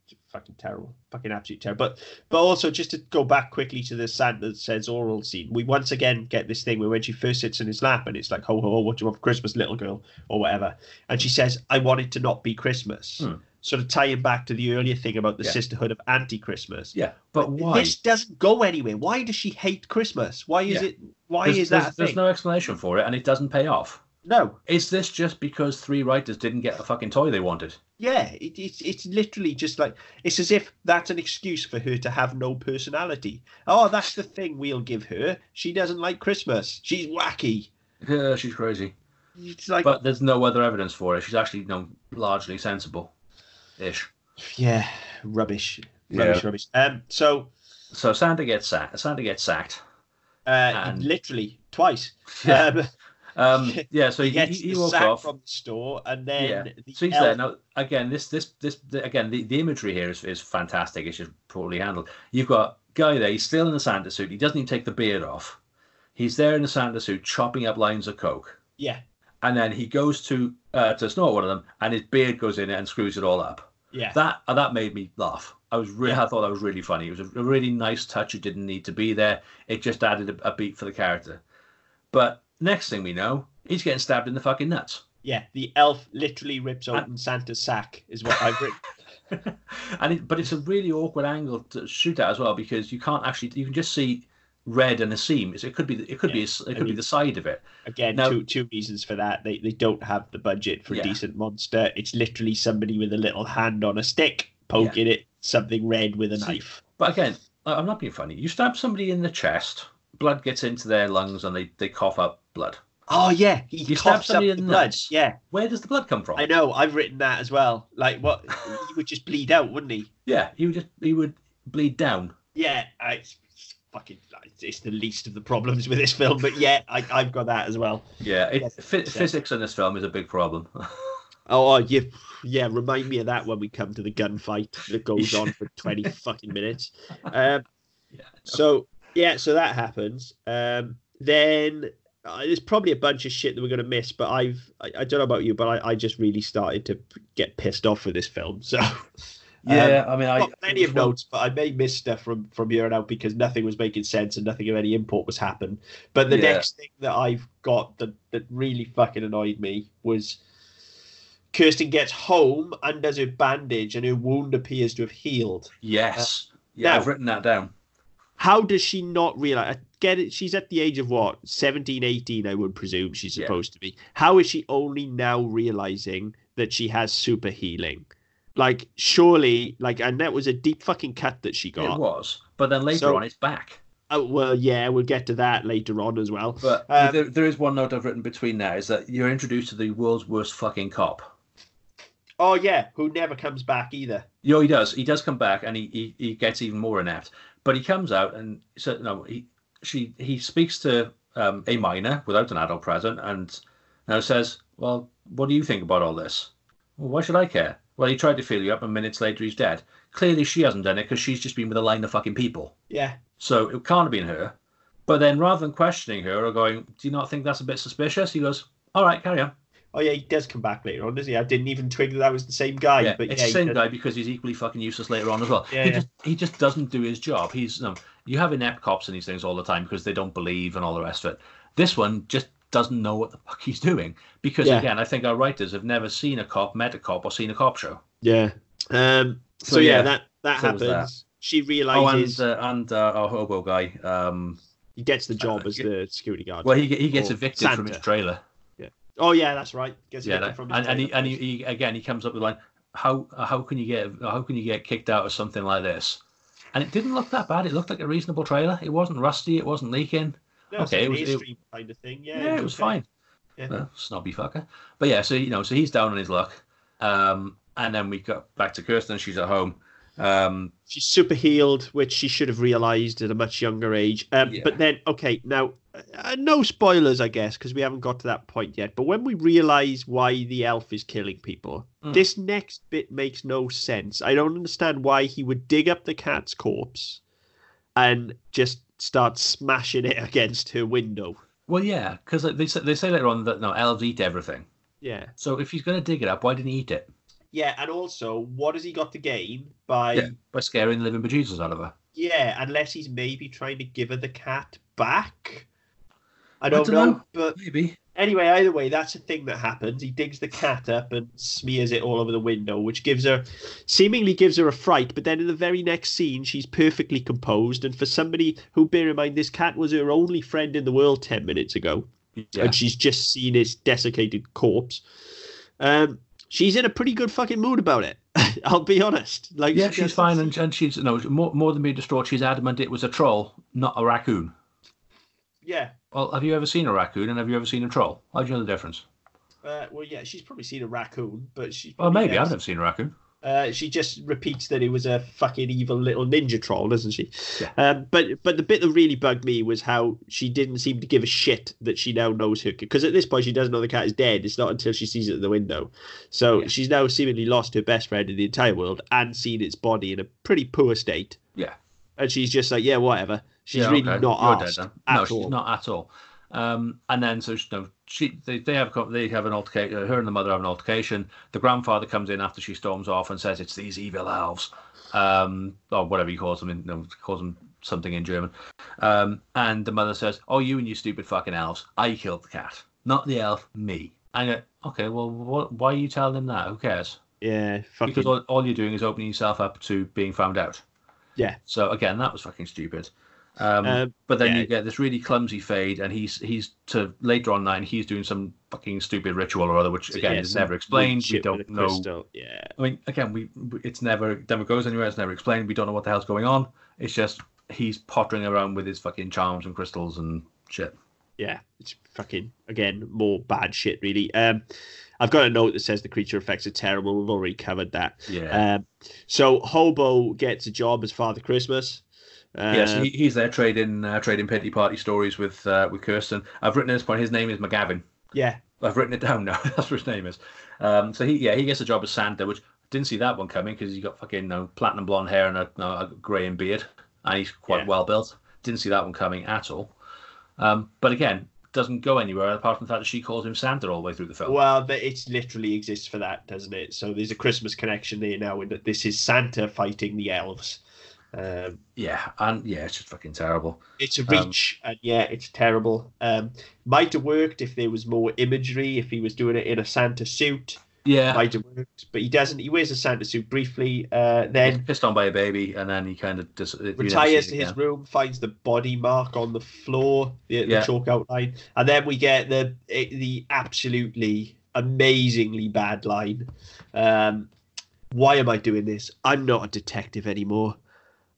terrible. Fucking absolute terrible. But also, just to go back quickly to the Santa Says Oral scene, we once again get this thing where when she first sits in his lap and it's like, ho, ho, ho, what do you want for Christmas, little girl, or whatever. And she says, I want it to not be Christmas. Sort of tying back to the earlier thing about the sisterhood of anti-Christmas. Yeah, but why? This doesn't go anywhere. Why does she hate Christmas? Why is it? Why is that a thing? There's no explanation for it, and it doesn't pay off. No. Is this just because 3 writers didn't get the fucking toy they wanted? Yeah, it's literally just like, it's as if that's an excuse for her to have no personality. Oh, that's the thing we'll give her. She doesn't like Christmas. She's wacky. Yeah, she's crazy. It's like, but there's no other evidence for it. She's actually largely sensible-ish. Yeah, rubbish. So Santa gets sacked. And literally, twice. Yeah. So he walks off from the store, and then so he's there. Now again, the imagery here is fantastic. It's just poorly handled. You've got guy there. He's still in the Santa suit. He doesn't even take the beard off. He's there in the Santa suit, chopping up lines of coke. Yeah. And then he goes to snort one of them, and his beard goes in it and screws it all up. Yeah. That made me laugh. I thought that was really funny. It was a really nice touch. It didn't need to be there. It just added a beat for the character. But next thing we know, he's getting stabbed in the fucking nuts. Yeah, the elf literally rips open Santa's sack, is what I've written. But it's a really awkward angle to shoot at as well, because you can't actually. You can just see red and a seam. It could be the side of it. Again, now, two reasons for that. They don't have the budget for a decent monster. It's literally somebody with a little hand on a stick poking at something red with a knife. But again, I'm not being funny. You stab somebody in the chest, blood gets into their lungs, and they cough up blood. Oh yeah, he coughs up the blood. Yeah, where does the blood come from? I know, I've written that as well. Like, what? He would just bleed out, wouldn't he? Yeah, he would bleed down. Yeah, it's the least of the problems with this film, but yeah, I've got that as well. Yeah, physics in this film is a big problem. Oh yeah, remind me of that when we come to the gunfight that goes on for 20 fucking minutes. So that happens. Then there's probably a bunch of shit that we're going to miss, but I don't know about you, but I just really started to get pissed off with this film. So I got plenty of notes, but I may miss stuff from here on out because nothing was making sense and nothing of any import was happening. But the next thing that I've got that really fucking annoyed me was Kirsten gets home, undoes her bandage, and her wound appears to have healed. Yes. I've written that down. How does she not realize? I get it. She's at the age of what? 17, 18, I would presume she's supposed to be. How is she only now realizing that she has super healing? Like, surely, and that was a deep fucking cut that she got. It was. But then later on, it's back. Oh, well, yeah, we'll get to that later on as well. But there is one note I've written between now is that you're introduced to the world's worst fucking cop. Oh, yeah, who never comes back either. Yeah, he does. He does come back, and he gets even more inept. But he comes out and so he speaks to a minor without an adult present and now says, well, what do you think about all this? Well, why should I care? Well, he tried to fill you up, and minutes later he's dead. Clearly she hasn't done it because she's just been with a line of fucking people. Yeah. So it can't have been her. But then rather than questioning her or going, do you not think that's a bit suspicious? He goes, all right, carry on. Oh, yeah, he does come back later on, doesn't he? I didn't even twig that was the same guy. Yeah, but it's the same guy because he's equally fucking useless later on as well. Yeah, he just doesn't do his job. You have inept cops in these things all the time because they don't believe and all the rest of it. This one just doesn't know what the fuck he's doing because, again, I think our writers have never seen a cop, met a cop, or seen a cop show. Yeah. That happens. She realises... Oh, and our hobo guy... he gets the job as the security guard. Well, he gets evicted from his trailer. Yeah. Oh, yeah, that's right. He comes up with like, how can you get kicked out of something like this? And it didn't look that bad. It looked like a reasonable trailer. It wasn't rusty. It wasn't leaking. No, okay, it was kind of thing. Yeah, it was okay. Fine. Yeah. Well, snobby fucker. But yeah, so he's down on his luck. And then we got back to Kirsten. She's at home. She's super healed, which she should have realized at a much younger age. But then, okay, now no spoilers, I guess, because we haven't got to that point yet. But when we realize why the elf is killing people, this next bit makes no sense. I don't understand why he would dig up the cat's corpse and just start smashing it against her window. Well, yeah, because they say later on that elves eat everything. Yeah. So if he's going to dig it up, why didn't he eat it? Yeah, and also, what has he got to gain by scaring the living bejesus out of her? Yeah, unless he's maybe trying to give her the cat back. I don't know, but maybe. Anyway, either way, that's a thing that happens. He digs the cat up and smears it all over the window, which seemingly gives her a fright. But then in the very next scene, she's perfectly composed. And for somebody who, bear in mind, this cat was her only friend in the world 10 minutes ago, and she's just seen his desiccated corpse. She's in a pretty good fucking mood about it. I'll be honest. She's fine, and she's more than being distraught. She's adamant it was a troll, not a raccoon. Yeah. Well, have you ever seen a raccoon, and have you ever seen a troll? How do you know the difference? Well, yeah, she's probably seen a raccoon, but she. Well, maybe I've never seen a raccoon. She just repeats that it was a fucking evil little ninja troll, doesn't she? Yeah. But the bit that really bugged me was how she didn't seem to give a shit that she now knows her... Because at this point, she doesn't know the cat is dead. It's not until she sees it at the window. So she's now seemingly lost her best friend in the entire world and seen its body in a pretty poor state. Yeah. And she's just like, yeah, whatever. She's really not arsed at all. She's not at all. And then they have an altercation. Her and the mother have an altercation. The grandfather comes in after she storms off and says it's these evil elves, or whatever he calls them. Calls them something in German. And the mother says, "Oh, you and your stupid fucking elves! I killed the cat, not the elf. Me." And I go, okay, well, why are you telling him that? Who cares? Yeah, fucking... because all you're doing is opening yourself up to being found out. Yeah. So again, that was fucking stupid. But then you get this really clumsy fade, and he's to later on that, and he's doing some fucking stupid ritual or other, which again is never explained. We don't know. Crystal. Yeah, I mean, again, it never goes anywhere. It's never explained. We don't know what the hell's going on. It's just he's pottering around with his fucking charms and crystals and shit. Yeah, it's fucking again more bad shit, really. I've got a note that says the creature effects are terrible. We've already covered that. Yeah. So Hobo gets a job as Father Christmas. So he's there trading pity party stories with Kirsten. I've written at this point his name is McGavin. Yeah, I've written it down now. That's what his name is. So he gets a job as Santa, which I didn't see that one coming because he's got fucking platinum blonde hair and a grey and beard, and he's quite well built. Didn't see that one coming at all. But again, doesn't go anywhere apart from the fact that she calls him Santa all the way through the film. Well, but it literally exists for that, doesn't it? So there's a Christmas connection there now in that this is Santa fighting the elves. It's just fucking terrible. It's a reach, and it's terrible. Might have worked if there was more imagery, if he was doing it in a Santa suit. Yeah, might have worked, but he doesn't. He wears a Santa suit briefly, then he's pissed on by a baby, and then he kind of retires to his room, finds the body mark on the floor, the chalk outline, and then we get the absolutely amazingly bad line. Why am I doing this? I'm not a detective anymore.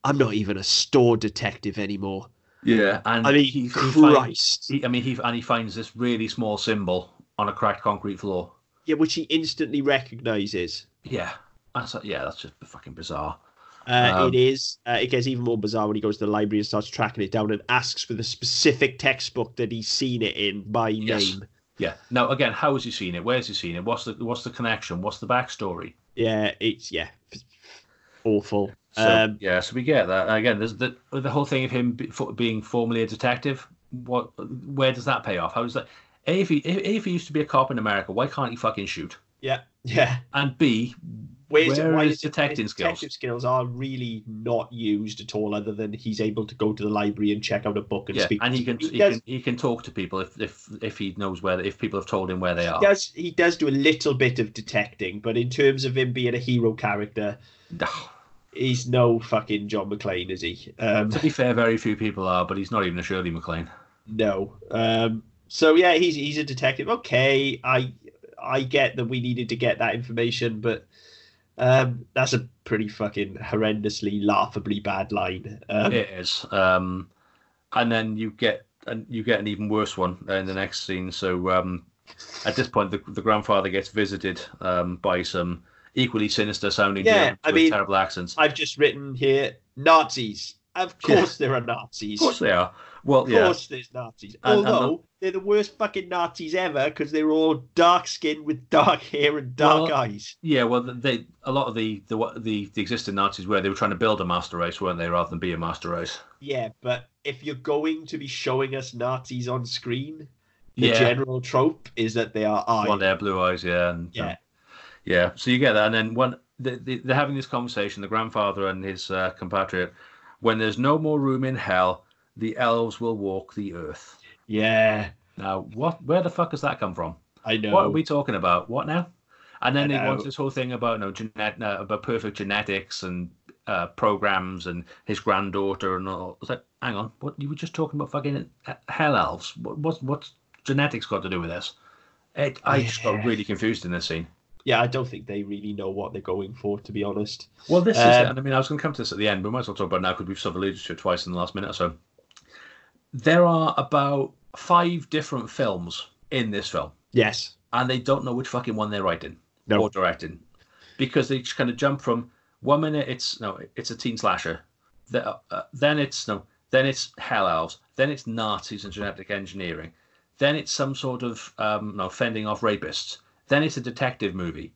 I'm not even a store detective anymore. Yeah, and I mean, Christ. He finds this really small symbol on a cracked concrete floor. Yeah, which he instantly recognises. Yeah, that's just fucking bizarre. It is. It gets even more bizarre when he goes to the library and starts tracking it down and asks for the specific textbook that he's seen it in by name. Yeah. Now, again, how has he seen it? Where's he seen it? What's the connection? What's the backstory? Yeah, it's awful. So, so we get that. Again, there's the whole thing of him being formerly a detective. Where does that pay off? How does that? A, if he used to be a cop in America, why can't he fucking shoot? Yeah, yeah. And B, where his detecting skills? Detective skills are really not used at all, other than he's able to go to the library and check out a book and speak. And he can talk to people if he knows if people have told him where they are. He does do a little bit of detecting, but in terms of him being a hero character, he's no fucking John McClane, is he? To be fair, very few people are, but he's not even a Shirley MacLaine. No. So yeah, he's a detective. Okay, I get that we needed to get that information, but that's a pretty fucking horrendously, laughably bad line. It is. And then you get an even worse one in the next scene. So at this point, the grandfather gets visited by some equally sinister sounding terrible accents. I've just written here Nazis. Of course there are Nazis. Of course they are. Well, of course there's Nazis. Although they're the worst fucking Nazis ever because they're all dark-skinned with dark hair and dark eyes. Yeah, well, a lot of the existing Nazis they were trying to build a master race, weren't they, rather than be a master race? Yeah, but if you're going to be showing us Nazis on screen, the general trope is that they are eyes. Well, they're blue eyes, yeah. And, yeah, so you get that. And then when they're having this conversation, the grandfather and his compatriot, when there's no more room in hell, the elves will walk the earth. Yeah. Now, where the fuck has that come from? I know. What are we talking about? What now? And then they want this whole thing about about perfect genetics and programs and his granddaughter and all. It's like, hang on, what you were just talking about? Fucking hell elves. What's genetics got to do with this? I just got really confused in this scene. Yeah, I don't think they really know what they're going for, to be honest. Well, this is it. And I mean, I was going to come to this at the end, but we might as well talk about it now because we've sort of alluded to it twice in the last minute or so. There are about 5 different films in this film. Yes. And they don't know which fucking one they're writing or directing because they just kind of jump from one minute it's a teen slasher, then it's hell elves, then it's Nazis and genetic engineering, then it's some sort of fending off rapists, then it's a detective movie.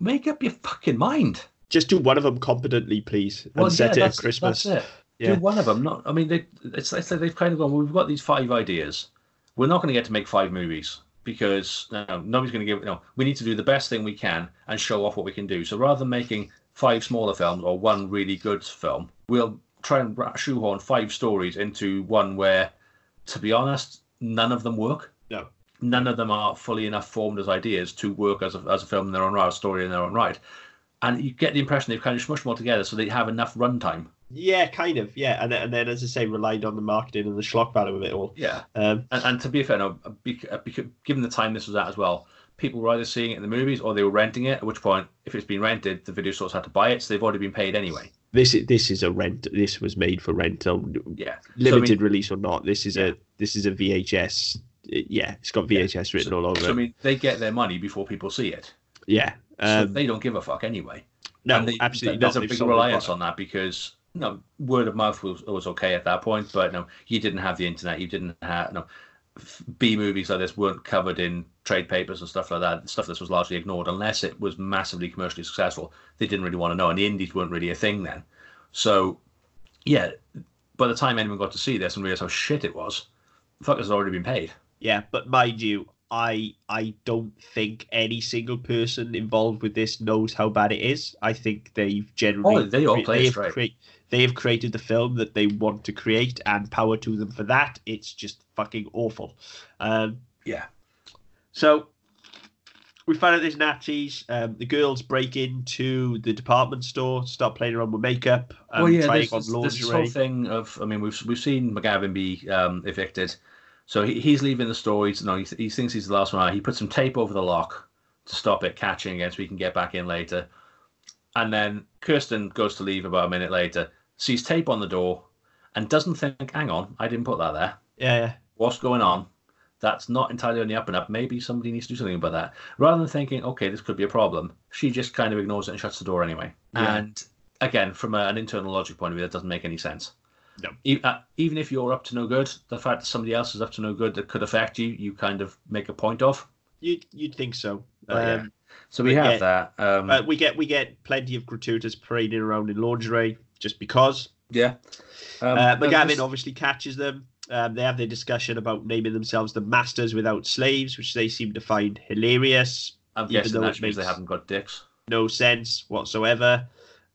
Make up your fucking mind. Just do one of them competently, please, and set it at Christmas. That's it. Yeah. Do one of them. Not. I mean, it's like they've kind of gone, well, we've got these 5 ideas. We're not going to get to make 5 movies because nobody's going to give. No, we need to do the best thing we can and show off what we can do. So rather than making 5 smaller films or one really good film, we'll try and shoehorn 5 stories into one where, to be honest, none of them work. No. None of them are fully enough formed as ideas to work as a film in their own right, a story in their own right. And you get the impression they've kind of smushed them all together so they have enough runtime. Yeah, kind of. Yeah, and then as I say, relied on the marketing and the schlock value of it all. Yeah, and to be fair, given the time this was at as well, people were either seeing it in the movies or they were renting it. At which point, if it's been rented, the video stores had to buy it, so they've already been paid anyway. This is a rent. This was made for rental. Yeah, limited release or not, this is a VHS. Yeah, it's got VHS written all over it. So I mean, they get their money before people see it. Yeah, so they don't give a fuck anyway. No, absolutely. There's a big reliance on that because. No, word of mouth was okay at that point, but no, you didn't have the internet. You didn't have B movies like this weren't covered in trade papers and stuff like that. Stuff that was largely ignored unless it was massively commercially successful. They didn't really want to know, and the indies weren't really a thing then. So, yeah, by the time anyone got to see this and realised how shit it was, fuckers had already been paid. Yeah, but mind you, I don't think any single person involved with this knows how bad it is. I think they've generally they have created the film that they want to create, and power to them for that. It's just fucking awful. Yeah. So we find out there's Nazis. The girls break into the department store, start playing around with makeup. Trying on lingerie. This whole thing of, I mean, we've seen McGavin be evicted. So he's leaving the store. He thinks he's the last one out. He puts some tape over the lock to stop it catching again so he can get back in later. And then Kirsten goes to leave about a minute later, sees tape on the door, and doesn't think, hang on, I didn't put that there. Yeah. What's going on? That's not entirely on the up and up. Maybe somebody needs to do something about that. Rather than thinking, okay, this could be a problem, she just kind of ignores it and shuts the door anyway. Yeah. And again, from an internal logic point of view, that doesn't make any sense. No. Even if you're up to no good, the fact that somebody else is up to no good that could affect you, you kind of make a point of. You'd think so. Yeah. So we have that. We get plenty of gratuitous parading around in lingerie just because. Yeah. McGavin obviously catches them. They have their discussion about naming themselves the Masters Without Slaves, which they seem to find hilarious. I'm guessing that means they haven't got dicks. No sense whatsoever.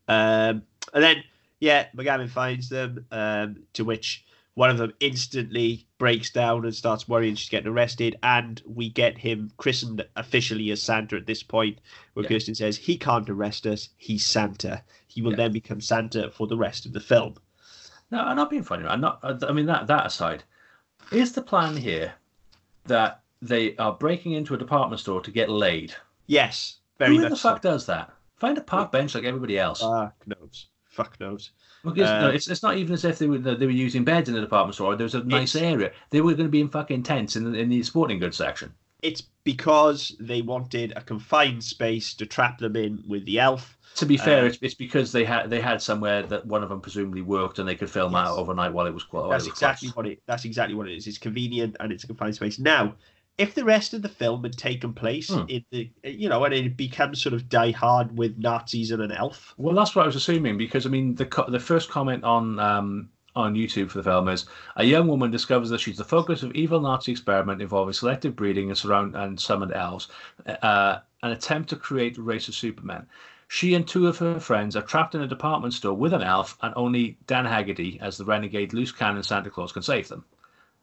And then, McGavin finds them, to which one of them instantly breaks down and starts worrying she's getting arrested, and we get him christened officially as Santa at this point, where Kirsten says, he can't arrest us, he's Santa. He will then become Santa for the rest of the film. No, I'm not being funny. That aside, is the plan here that they are breaking into a department store to get laid? Yes, very much so. Who the fuck does that? Find a park bench like everybody else. Fuck knows. Because, it's not even as if they were using beds in the department store. There was a nice area. They were going to be in fucking tents in the sporting goods section. It's because they wanted a confined space to trap them in with the elf. To be fair, it's because they had somewhere that one of them presumably worked and they could film out overnight while it was quiet. That's exactly what it is. It's convenient and it's a confined space. Now, if the rest of the film had taken place in the, and it becomes sort of Die Hard with Nazis and an elf. Well, that's what I was assuming, because the first comment on YouTube for the film is, a young woman discovers that she's the focus of evil Nazi experiment involving selective breeding and summoned elves, an attempt to create a race of supermen. She and two of her friends are trapped in a department store with an elf, and only Dan Haggerty as the renegade loose cannon Santa Claus can save them.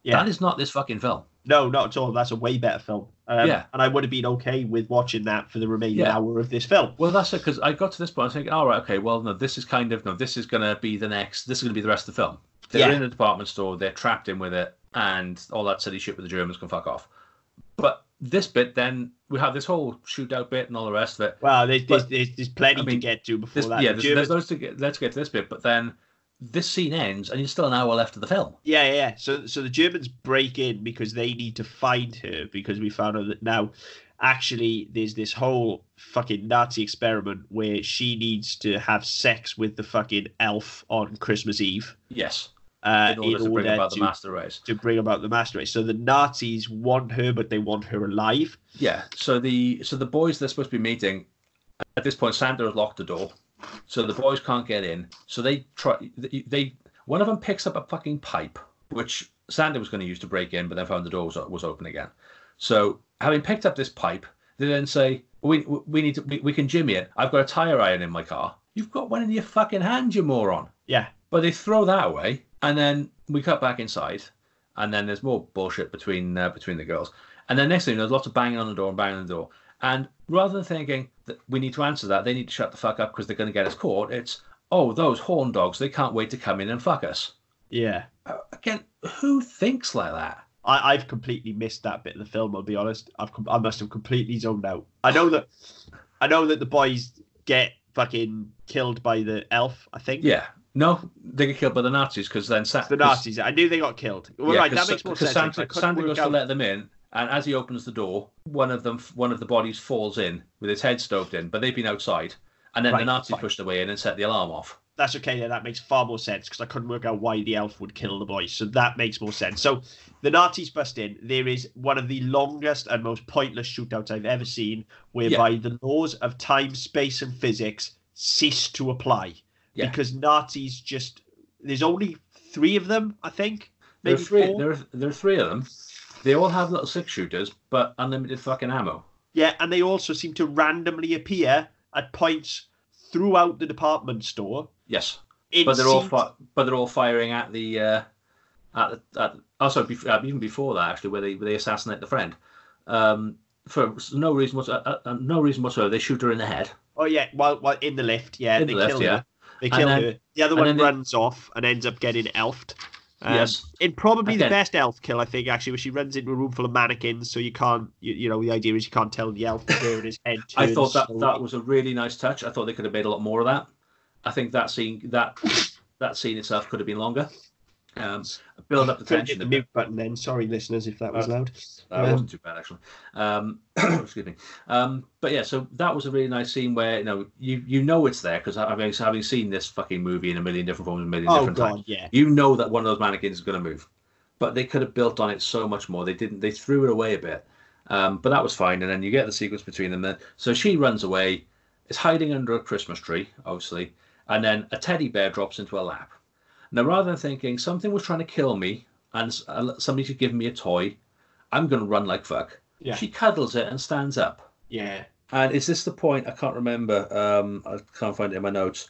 Yeah. That is not this fucking film. No, not at all. That's a way better film. And I would have been okay with watching that for the remaining hour of this film. Well, that's it, because I got to this point, I was thinking, all right, okay, well, no, this is going to be the rest of the film. They're in a department store, they're trapped in with it, and all that silly shit with the Germans can fuck off. But this bit, then we have this whole shootout bit and all the rest of it. Well, there's plenty to get to before that. Yeah, there's loads to get. Let's get to this bit, but then this scene ends, and there's still an hour left of the film. Yeah. So the Germans break in because they need to find her, because we found out that now, actually, there's this whole fucking Nazi experiment where she needs to have sex with the fucking elf on Christmas Eve. Yes. In order to bring about the master race. So the Nazis want her, but they want her alive. Yeah. So the boys they're supposed to be meeting, at this point, Santa has locked the door. So the boys can't get in. So they try. One of them picks up a fucking pipe, which Santa was going to use to break in, but then found the door was open again. So having picked up this pipe, they then say, "We can jimmy it. I've got a tire iron in my car." You've got one in your fucking hand, you moron. Yeah. But they throw that away, and then we cut back inside, and then there's more bullshit between the girls. And then next thing, there's lots of banging on the door. And rather than thinking that we need to answer that, they need to shut the fuck up because they're going to get us caught, it's, oh, those horn dogs, they can't wait to come in and fuck us. Yeah. Again, who thinks like that? I've completely missed that bit of the film, I'll be honest. I must have completely zoned out. I know that the boys get fucking killed by the elf, I think. Yeah. No, they get killed by the Nazis because then... the Nazis. I knew they got killed. Well, yeah, right, that makes more sense. Santa goes to let them in. And as he opens the door, one of the bodies falls in with his head stoved in, but they've been outside. And then the Nazis pushed away in and set the alarm off. That's okay. Yeah, that makes far more sense because I couldn't work out why the elf would kill the boys. So that makes more sense. So the Nazis bust in. There is one of the longest and most pointless shootouts I've ever seen, whereby the laws of time, space, and physics cease to apply because Nazis just... There's only three of them, I think. Maybe four. There are three of them. They all have little six-shooters, but unlimited fucking ammo. Yeah, and they also seem to randomly appear at points throughout the department store. Yes, but they're all firing at the. Even before that, actually, where they assassinate the friend, for no reason whatsoever. They shoot her in the head. Oh yeah, while in the lift, her. They kill her. The other one runs off and ends up getting elfed. Yes, in probably the best elf kill, I think, actually, where she runs into a room full of mannequins, so you can't, the idea is you can't tell the elf where his head turns. I thought that was a really nice touch. I thought they could have made a lot more of that. I think that scene itself could have been longer. build up the tension. Hit the mute button then. Sorry, listeners, if that was loud. That wasn't too bad, actually. Excuse me. But yeah, so that was a really nice scene where you know it's there, because having seen this fucking movie in a million different forms, a million different times, yeah. You know that one of those mannequins is going to move. But they could have built on it so much more. They didn't. They threw it away a bit. But that was fine. And then you get the sequence between them. So she runs away. It's hiding under a Christmas tree, obviously. And then a teddy bear drops into her lap. Now, rather than thinking something was trying to kill me and somebody should give me a toy, I'm going to run like fuck. Yeah. She cuddles it and stands up. Yeah. And is this the point? I can't remember. I can't find it in my notes.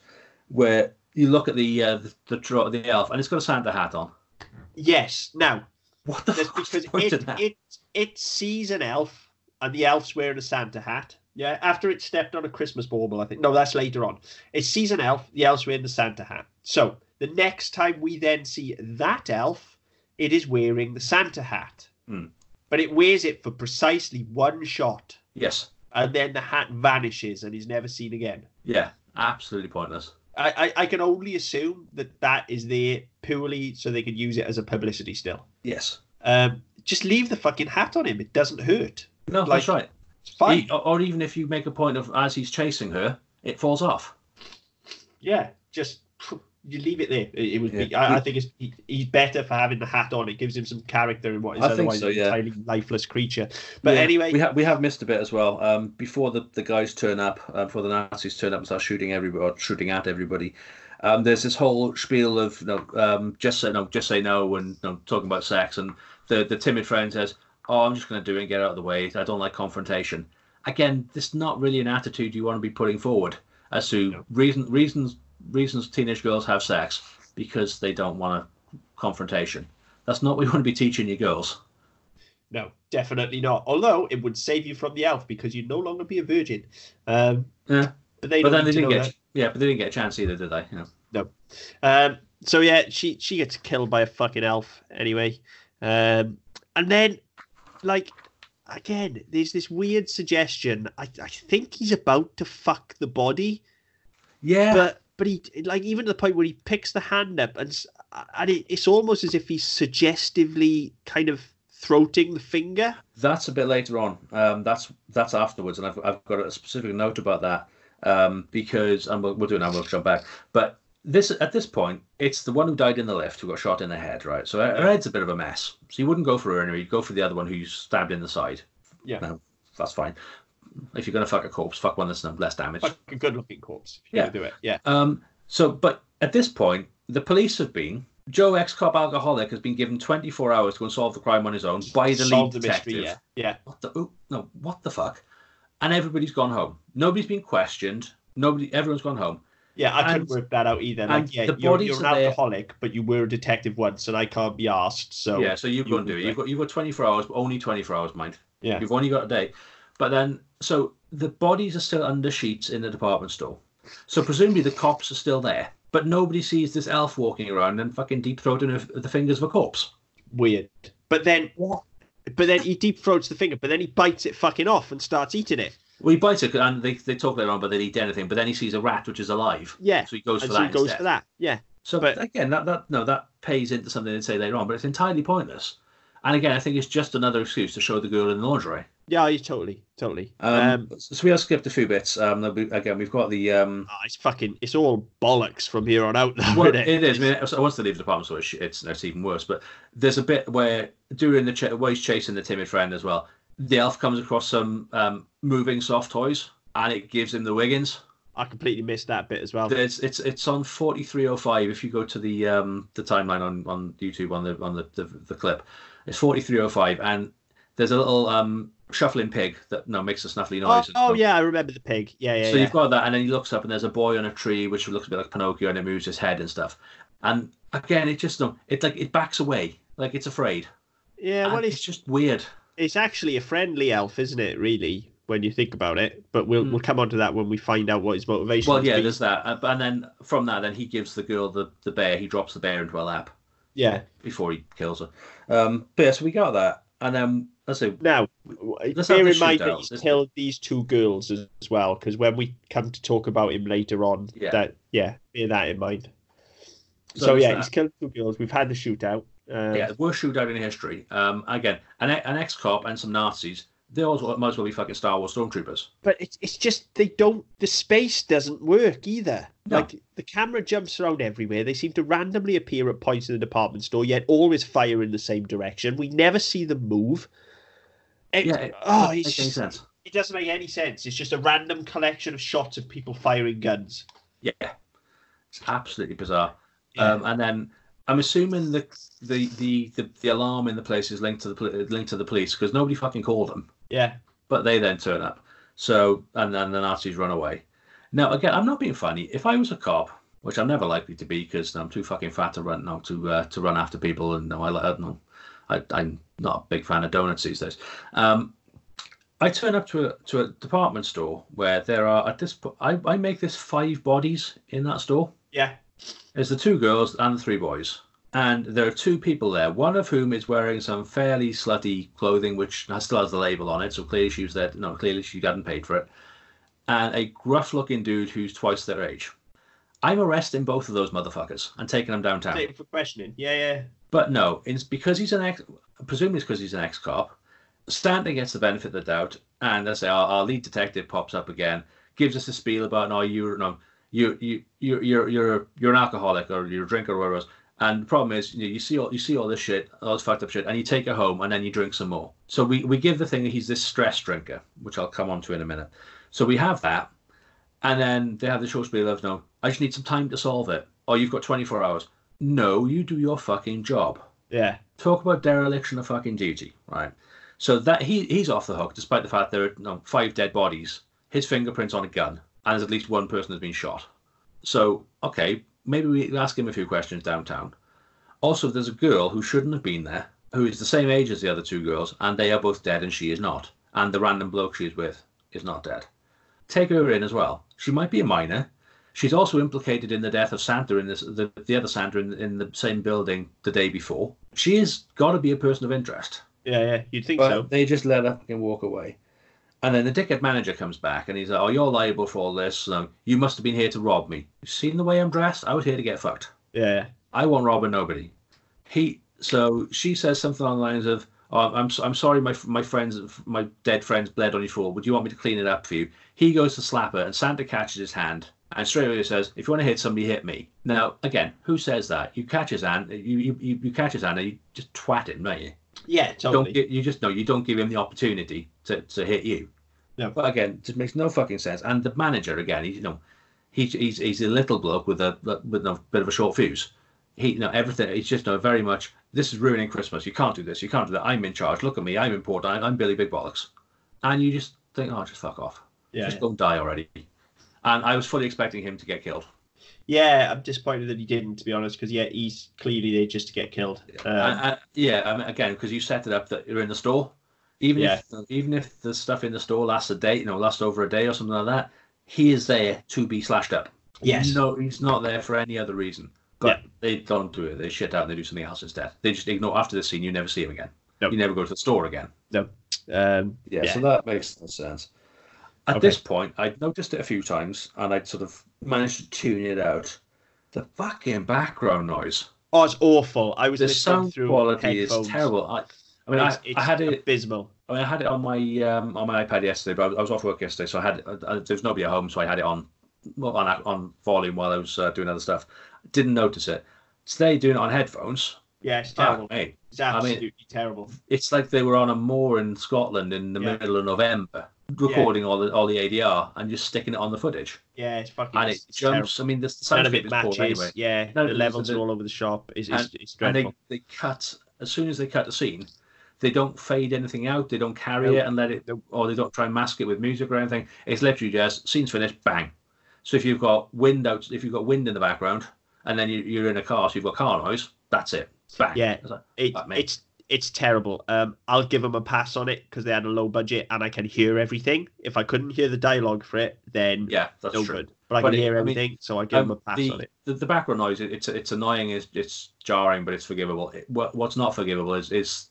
Where you look at the elf and it's got a Santa hat on. Yes. Now, what the fuck? Because it sees an elf, and the elf's wearing a Santa hat. Yeah, after it stepped on a Christmas bauble, I think. No, that's later on. It sees an elf, the elf's wearing the Santa hat. So the next time we then see that elf, it is wearing the Santa hat. Mm. But it wears it for precisely one shot. Yes. And then the hat vanishes and is never seen again. Yeah, absolutely pointless. I can only assume that is there purely so they can use it as a publicity still. Yes. Just leave the fucking hat on him. It doesn't hurt. No, that's right. It's fine. Or even if you make a point of, as he's chasing her, it falls off. Yeah, just you leave it there. It would be. I think he's better for having the hat on. It gives him some character in what is otherwise an entirely lifeless creature. But anyway, we have missed a bit as well. Before the guys turn up, before the Nazis turn up and start shooting at everybody. There's this whole spiel of just say no, and talking about sex, and the timid friend says, "Oh, I'm just going to do it and get out of the way. I don't like confrontation." Again, this is not really an attitude you want to be putting forward as to reasons teenage girls have sex because they don't want a confrontation. That's not what you want to be teaching your girls. No, definitely not. Although it would save you from the elf because you'd no longer be a virgin. But they didn't get a chance either, did they? Yeah. No. She gets killed by a fucking elf anyway. And then, like, again, there's this weird suggestion. I think he's about to fuck the body. Yeah. But he, like, even to the point where he picks the hand up, and it's almost as if he's suggestively kind of throating the finger. That's a bit later on. That's afterwards, and I've got a specific note about that. Because, and we'll do it now, we'll jump back. But at this point, it's the one who died in the lift who got shot in the head, right? So her head's a bit of a mess. So you wouldn't go for her anyway. You'd go for the other one who you stabbed in the side. Yeah. No, that's fine. If you're going to fuck a corpse, fuck one that's less damaged. Fuck a good-looking corpse. If you're going to do it. Yeah. But at this point, the police have been... Joe, ex-cop alcoholic, has been given 24 hours to solve the crime on his own by the lead detective. Mystery, yeah. Yeah. What the fuck? And everybody's gone home. Nobody's been questioned. Everyone's gone home. Yeah, I couldn't work that out either. Like, yeah, you're an alcoholic, but you were a detective once, and I can't be asked. So yeah, so you've got to do it. You've got 24 hours, but only 24 hours, mind. Yeah, you've only got a day. But then, so the bodies are still under sheets in the department store. So presumably the cops are still there, but nobody sees this elf walking around and fucking deep throating the fingers of a corpse. Weird. But then what? But then he deep throats the finger, but then he bites it fucking off and starts eating it. Well, he bites it, and they talk later on, but they'd eat anything. But then he sees a rat, which is alive. Yeah. So he goes for that instead. Yeah. So but, again, that pays into something they'd say later on, but it's entirely pointless. And again, I think it's just another excuse to show the girl in the lingerie. Yeah, totally. So we have skipped a few bits. We've got the... it's all bollocks from here on out. Though, well, it is. I mean, once they leave the department, so it's even worse. But there's a bit where where he's chasing the timid friend as well. The elf comes across some moving soft toys, and it gives him the Wiggins. I completely missed that bit as well. It's on 4305. If you go to the timeline on YouTube on the clip, it's 4305, and there's a little shuffling pig that makes a snuffly noise. I remember the pig. Yeah. So you've got that, and then he looks up, and there's a boy on a tree which looks a bit like Pinocchio, and it moves his head and stuff. And again, it just it backs away, like it's afraid. Yeah, well, it's just weird. It's actually a friendly elf, isn't it, really, when you think about it? But we'll come on to that when we find out what his motivation is. Well, yeah, there's that. And then from that, then he gives the girl the bear. He drops the bear into her lap. Yeah. Before he kills her. But yeah, so we got that. And then, let's see. Now, bear in mind that he's killed these two girls as well, because when we come to talk about him later on, bear that in mind. So yeah, he's killed two girls. We've had the shootout. The worst shootout in history. Again, an ex-cop and some Nazis. They also might as well be fucking Star Wars stormtroopers. But it's just they don't. The space doesn't work either. No. Like the camera jumps around everywhere. They seem to randomly appear at points in the department store, yet always fire in the same direction. We never see them move. It doesn't make any sense. It's just a random collection of shots of people firing guns. Yeah, it's absolutely bizarre. Yeah. And then I'm assuming the alarm in the place is linked to the police because nobody fucking called them. Yeah. But they then turn up. So, and then the Nazis run away. Now, again, I'm not being funny. If I was a cop, which I'm never likely to be because I'm too fucking fat to run to run after people, and no, I'm not a big fan of donuts these days. I turn up to a department store where there are at this point I make this 5 bodies in that store. Yeah. There's the 2 girls and the 3 boys. And there are 2 people there, one of whom is wearing some fairly slutty clothing, which still has the label on it, so clearly she was there. No, clearly she hadn't paid for it. And a gruff-looking dude who's twice their age. I'm arresting both of those motherfuckers and taking them downtown. Thank you for questioning. Yeah, yeah. But no, it's because he's an ex. Presumably, it's because he's an ex-cop. Stanton gets the benefit of the doubt, and as I say, our lead detective pops up again, gives us a spiel about you're an alcoholic or you're a drinker or whatever else. And the problem is, you see all this shit, all this fucked up shit, and you take it home and then you drink some more. So we give the thing that he's this stress drinker, which I'll come on to in a minute. So we have that, and then they have the short spiel of, no, I just need some time to solve it. Oh, you've got 24 hours. No, you do your fucking job. Yeah. Talk about dereliction of fucking duty, right? So that he's off the hook, despite the fact there are 5 dead bodies, his fingerprints on a gun, and there's at least one person has been shot. So, okay, maybe we ask him a few questions downtown. Also, there's a girl who shouldn't have been there, who is the same age as the other 2 girls, and they are both dead and she is not. And the random bloke she is with is not dead. Take her in as well. She might be a minor. She's also implicated in the death of Santa, the other Santa in the same building the day before. She has got to be a person of interest. Yeah, yeah, you'd think so. They just let her fucking walk away. And then the dickhead manager comes back and he's like, oh, you're liable for all this. You must have been here to rob me. You've seen the way I'm dressed? I was here to get fucked. Yeah. I won't rob nobody. So she says something along the lines of, oh, I'm sorry my dead friends bled on your floor. Would you want me to clean it up for you? He goes to slap her and Santa catches his hand and straight away says, if you want to hit somebody, hit me. Now, again, who says that? You catch his hand, you catch his hand and you just twat him, don't you? Yeah, totally. You don't give him the opportunity to hit you. No. But again, it just makes no fucking sense. And the manager again, he's a little bloke with a bit of a short fuse. Very much this is ruining Christmas. You can't do this. You can't do that. I'm in charge. Look at me. I'm important. I'm Billy Big Bollocks. And you just think, oh, just fuck off. Yeah. Just go and die already. And I was fully expecting him to get killed. Yeah, I'm disappointed that he didn't, to be honest, because, yeah, he's clearly there just to get killed. Again, because you set it up that you're in the store. Even if the stuff in the store lasts a day, lasts over a day or something like that, he is there to be slashed up. Yes. No, he's not there for any other reason. But they don't do it. They shit out and they do something else instead. They just ignore after this scene, you never see him again. No. You never go to the store again. No. So that makes no sense. At this point, I'd noticed it a few times, and I'd sort of managed to tune it out. The fucking background noise. Oh, it's awful. I was listening through headphones. The sound quality is terrible. I mean, it's abysmal. I mean, I had it on my iPad yesterday, but I was off work yesterday, so there was nobody at home, so I had it on volume while I was doing other stuff. Didn't notice it. Today, doing it on headphones. Yeah, it's terrible. It's absolutely terrible. It's like they were on a moor in Scotland in the middle of November. Recording all the ADR and just sticking it on the footage. Yeah, it's fucking. And it jumps. Terrible. I mean, the sound of it matches. Anyway. Yeah, the levels are all over the shop. It's dreadful. And they cut as soon as they cut a scene. They don't fade anything out. They don't carry it and let it, or they don't try and mask it with music or anything. It's literally just scene's finished, bang. So if you've got wind out, if you've got wind in the background, and then you're in a car, so you've got car noise. That's it. Bang. Yeah, It's terrible. I'll give them a pass on it because they had a low budget and I can hear everything. If I couldn't hear the dialogue for it, then that's no good. But I can hear everything, so I give them a pass on it. The background noise, it's annoying, it's jarring, but it's forgivable. What's not forgivable is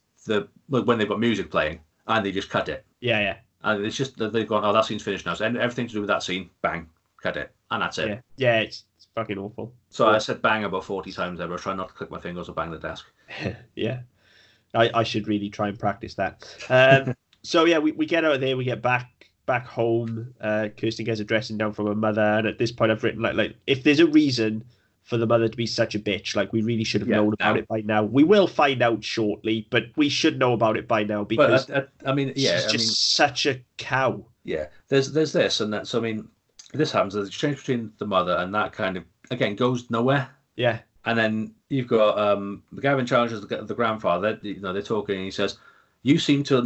when they've got music playing and they just cut it. Yeah, yeah. And it's just they've gone, oh, that scene's finished now. So everything to do with that scene, bang, cut it, and that's it. Yeah, yeah it's fucking awful. So I said bang about 40 times there. I try not to click my fingers or bang the desk. Yeah. I should really try and practice that. So yeah, we get out of there. We get back home. Kirsten gets a dressing down from her mother, and at this point, I've written like if there's a reason for the mother to be such a bitch, like we really should have known about it by now. We will find out shortly, but we should know about it by now because she's such a cow. Yeah, there's this and that's. I mean, this happens. There's an exchange between the mother and that kind of again goes nowhere. Yeah. And then you've got McGavin challenges the grandfather. You know, they're talking. And he says, "You seem to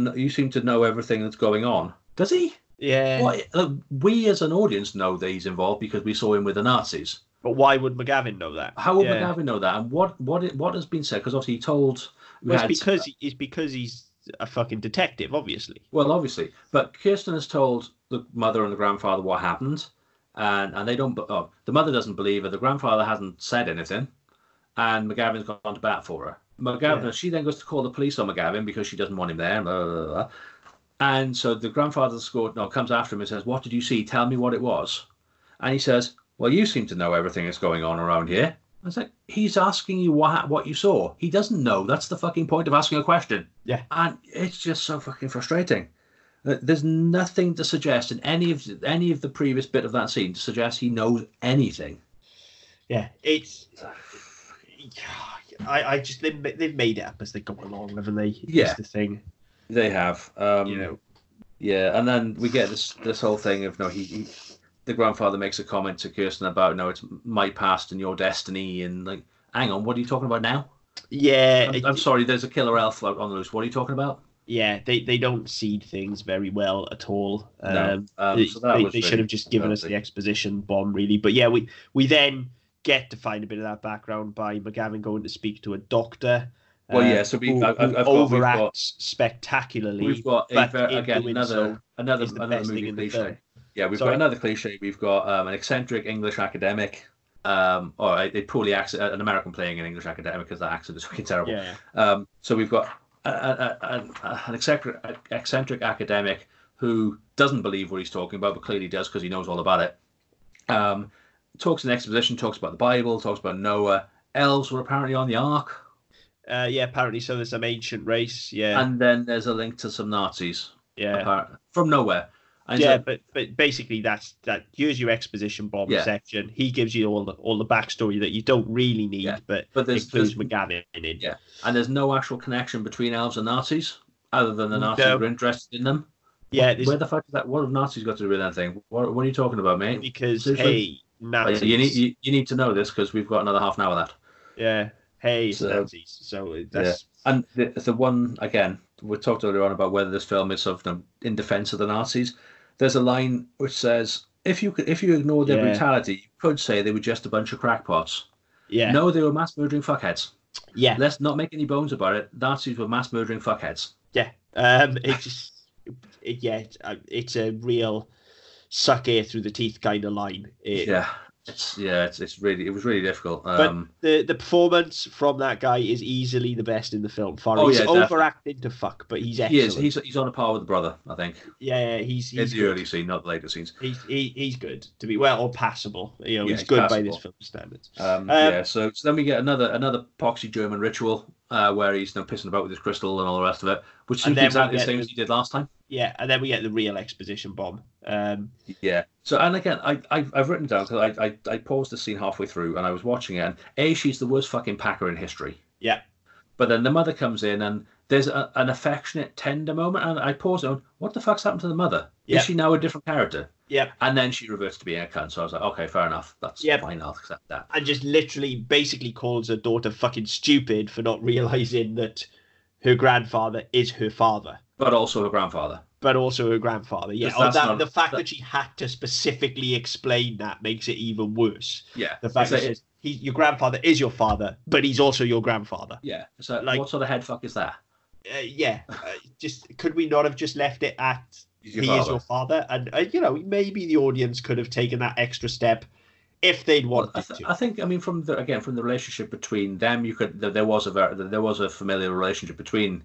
know everything that's going on." Does he? Yeah. What? Look, we as an audience know that he's involved because we saw him with the Nazis. But why would McGavin know that? How would McGavin know that? And what has been said? Because obviously he told. It's because he's a fucking detective, obviously. Well, obviously, but Kirsten has told the mother and the grandfather what happened, and they don't. Oh, the mother doesn't believe her. The grandfather hasn't said anything. And McGavin's gone to bat for her. She then goes to call the police on McGavin because she doesn't want him there. Blah, blah, blah. And so the grandfather comes after him and says, "What did you see? Tell me what it was." And he says, "Well, you seem to know everything that's going on around here." I was like, he's asking you what you saw. He doesn't know. That's the fucking point of asking a question. Yeah. And it's just so fucking frustrating. There's nothing to suggest in any of the previous bit of that scene to suggest he knows anything. Yeah, it's... I just they've made it up as they go along, haven't they? Yeah, that's the thing. They have, yeah. And then we get this whole thing of the grandfather makes a comment to Kirsten about it's my past and your destiny, and like, hang on, what are you talking about now? Yeah, I'm sorry, there's a killer elf on the loose. What are you talking about? Yeah, they don't seed things very well at all. They should have just given us the exposition bomb, really. But yeah, we then get to find a bit of that background by McGavin going to speak to a doctor. Who overacts spectacularly. We've got another movie cliche. Yeah, we've got another cliche. We've got an eccentric English academic, or it poorly acts an American playing an English academic because that accent is fucking terrible. Yeah. So we've got an eccentric academic who doesn't believe what he's talking about, but clearly does because he knows all about it. Talks in exposition, talks about the Bible, talks about Noah. Elves were apparently on the Ark. Yeah, apparently so. There's some ancient race. Yeah, and then there's a link to some Nazis. Yeah, from nowhere. And yeah, but basically that. Here's your exposition bomb section. He gives you all the backstory that you don't really need, but includes McGavin in it. Yeah, and there's no actual connection between elves and Nazis other than the Nazis were interested in them. Yeah, where the fuck is that? What have Nazis got to do with anything? What are you talking about, mate? Because seriously? Hey. Nazis. You need to know this because we've got another half an hour of that. Yeah. Hey, Nazis. So that's and the one again. We talked earlier on about whether this film is in defense of the Nazis. There's a line which says, "If you ignore their brutality, you could say they were just a bunch of crackpots." Yeah. No, they were mass murdering fuckheads. Yeah. Let's not make any bones about it. Nazis were mass murdering fuckheads. Yeah. It's a real suck air through the teeth kind of line. It was really difficult. But the performance from that guy is easily the best in the film. Overacted to fuck, but he's excellent. He's on a par with the brother, I think. Yeah, he's it's the early scene, not the later scenes. He's good to be or passable. You know, he's good passable by this film's standards. So then we get another poxy German ritual where he's pissing about with his crystal and all the rest of it, which seems exactly the same as he did last time. Yeah, and then we get the real exposition bomb. Yeah. So, and again, I've written down because I paused the scene halfway through and I was watching it. And she's the worst fucking packer in history. Yeah. But then the mother comes in and there's an affectionate, tender moment. And I paused on, what the fuck's happened to the mother? Yeah. Is she now a different character? Yeah. And then she reverts to being a cunt. So I was like, okay, fair enough. That's fine. I'll accept that. And just literally, basically, calls her daughter fucking stupid for not realizing that her grandfather is her father. But also her grandfather. Yeah, the fact that she had to specifically explain that makes it even worse. Yeah, the fact that your grandfather is your father, but he's also your grandfather. Yeah. So, what sort of head fuck is that? Could we not have just left it at he is your father? And maybe the audience could have taken that extra step if they'd wanted to. I think, from the relationship between them, there was a familiar relationship between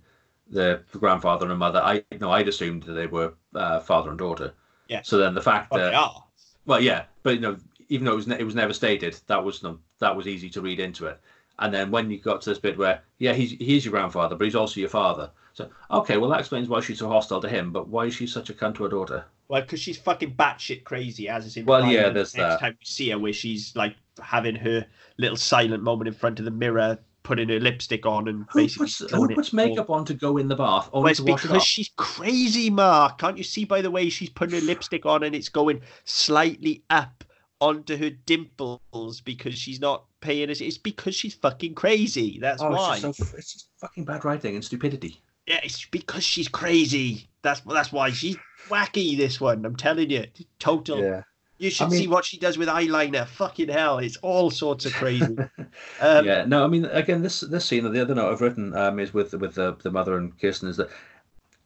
the grandfather and mother. I'd assumed that they were father and daughter. Yeah. So then the fact that they are. Well, yeah, but even though it was never stated, that was easy to read into it. And then when you got to this bit where, yeah, he's your grandfather, but he's also your father. So, okay, well, that explains why she's so hostile to him, but why is she such a cunt to her daughter? Well, because she's fucking batshit crazy, as is in the next time we see her, where she's, like, having her little silent moment in front of the mirror, putting her lipstick on and basically... Who puts makeup on to go in the bath? Or it's because she's crazy, Mark. Can't you see, by the way, she's putting her lipstick on and it's going slightly up onto her dimples because she's not paying us. It's because she's fucking crazy. That's why. It's just fucking bad writing and stupidity. Yeah, it's because she's crazy. That's why she's wacky, this one. I'm telling you. Total. Yeah. You should see what she does with eyeliner. Fucking hell. It's all sorts of crazy. Yeah. No, I mean, again, this scene, or the other note I've written is with the mother and Kirsten, is that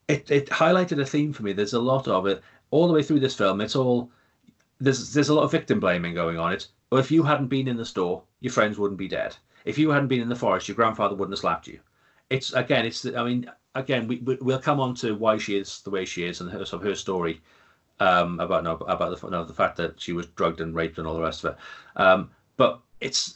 it highlighted a theme for me. There's a lot of it. All the way through this film, it's all... There's a lot of victim blaming going on. It's, well, if you hadn't been in the store, your friends wouldn't be dead. If you hadn't been in the forest, your grandfather wouldn't have slapped you. We'll come on to why she is the way she is and her story about the fact that she was drugged and raped and all the rest of it. But it's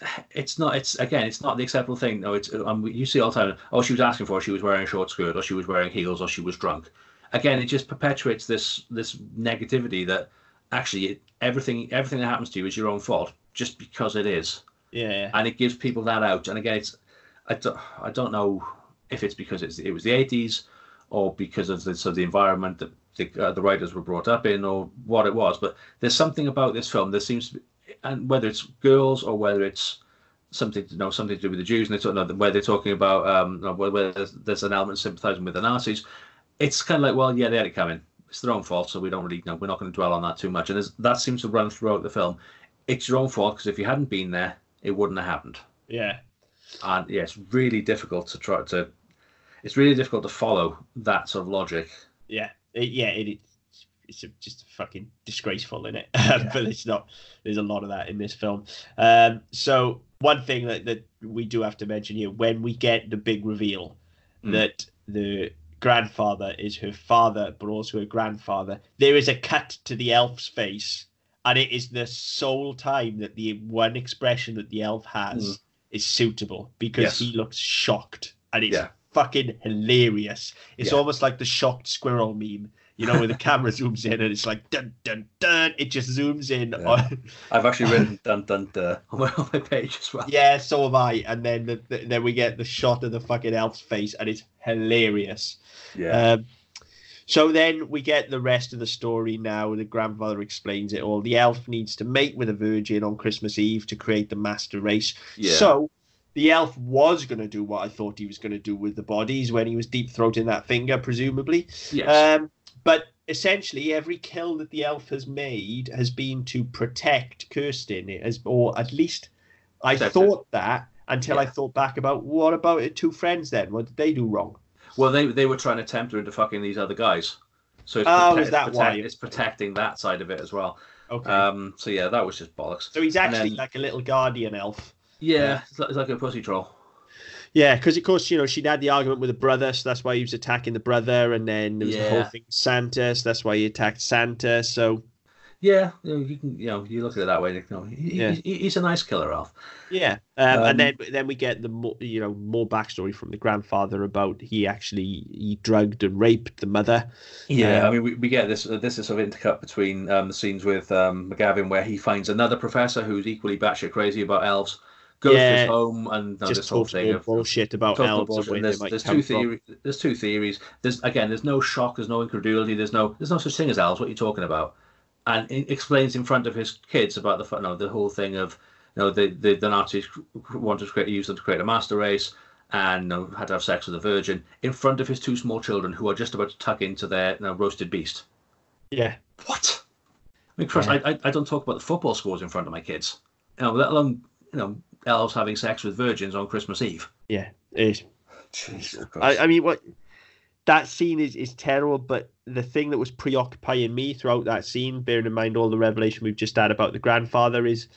not the acceptable thing. No, you see all the time. Oh, she was asking for it. She was wearing a short skirt, or she was wearing heels, or she was drunk. Again, it just perpetuates this negativity that. Actually, everything that happens to you is your own fault, just because it is. Yeah. And it gives people that out. And again, I don't know if it's because it was the 80s, or because of the environment that the writers were brought up in, or what it was. But there's something about this film that seems to be, and whether it's girls or whether it's something to do with the Jews, and where they're talking about whether there's an element sympathizing with the Nazis, it's kind of like, well, yeah, they had it coming. It's their own fault, so we don't really know. We're not going to dwell on that too much. And that seems to run throughout the film. It's your own fault, because if you hadn't been there, it wouldn't have happened. Yeah. And yeah, it's really difficult to try to... It's really difficult to follow that sort of logic. Yeah. It's just fucking disgraceful, isn't it? Yeah. But it's not... There's a lot of that in this film. So one thing that we do have to mention here, when we get the big reveal that the... grandfather is her father, but also her grandfather, there is a cut to the elf's face, and it is the sole time that the one expression that the elf has is suitable, because he looks shocked, and it's fucking hilarious. It's almost like the shocked squirrel meme, you know, where the camera zooms in and it's like dun dun dun. It just zooms in. Yeah. I've actually written dun dun dun on my page as well. Yeah, so have I. And then then we get the shot of the fucking elf's face, and it's hilarious. Yeah. So then we get the rest of the story now. The grandfather explains it all. The elf needs to mate with a virgin on Christmas Eve to create the master race. Yeah. So the elf was going to do what I thought he was going to do with the bodies when he was deep throating that finger, presumably. Yes. But essentially, every kill that the elf has made has been to protect Kirsten, or at least I thought that until I thought back about, what about her two friends then? What did they do wrong? Well, they were trying to tempt her into fucking these other guys. So it's protecting that side of it as well. Okay. So yeah, that was just bollocks. So he's actually like a little guardian elf. Yeah, it's like a pussy troll. Yeah, because, of course, you know, she'd had the argument with the brother, so that's why he was attacking the brother. And then there was the whole thing with Santa, so that's why he attacked Santa. So, yeah, you look at it that way. You know, he's a nice killer, Alf. Yeah. And then we get the more backstory from the grandfather about he drugged and raped the mother. Yeah, I mean, we get this. This is sort of intercut between the scenes with McGavin, where he finds another professor who's equally batshit crazy about elves. Goes to his home and this whole thing of bullshit about elves. There's two theories. There's no shock. There's no incredulity. There's no such thing as elves. What are you talking about? And it explains in front of his kids about the whole thing of the Nazis wanted to use them to create a master race, and had to have sex with a virgin in front of his two small children who are just about to tuck into their roasted beast. Yeah. What? I mean, Chris, I don't talk about the football scores in front of my kids. Let alone elves having sex with virgins on Christmas Eve. Yeah, it is. Jesus Christ. I mean, what that scene is terrible, but the thing that was preoccupying me throughout that scene, bearing in mind all the revelation we've just had about the grandfather, is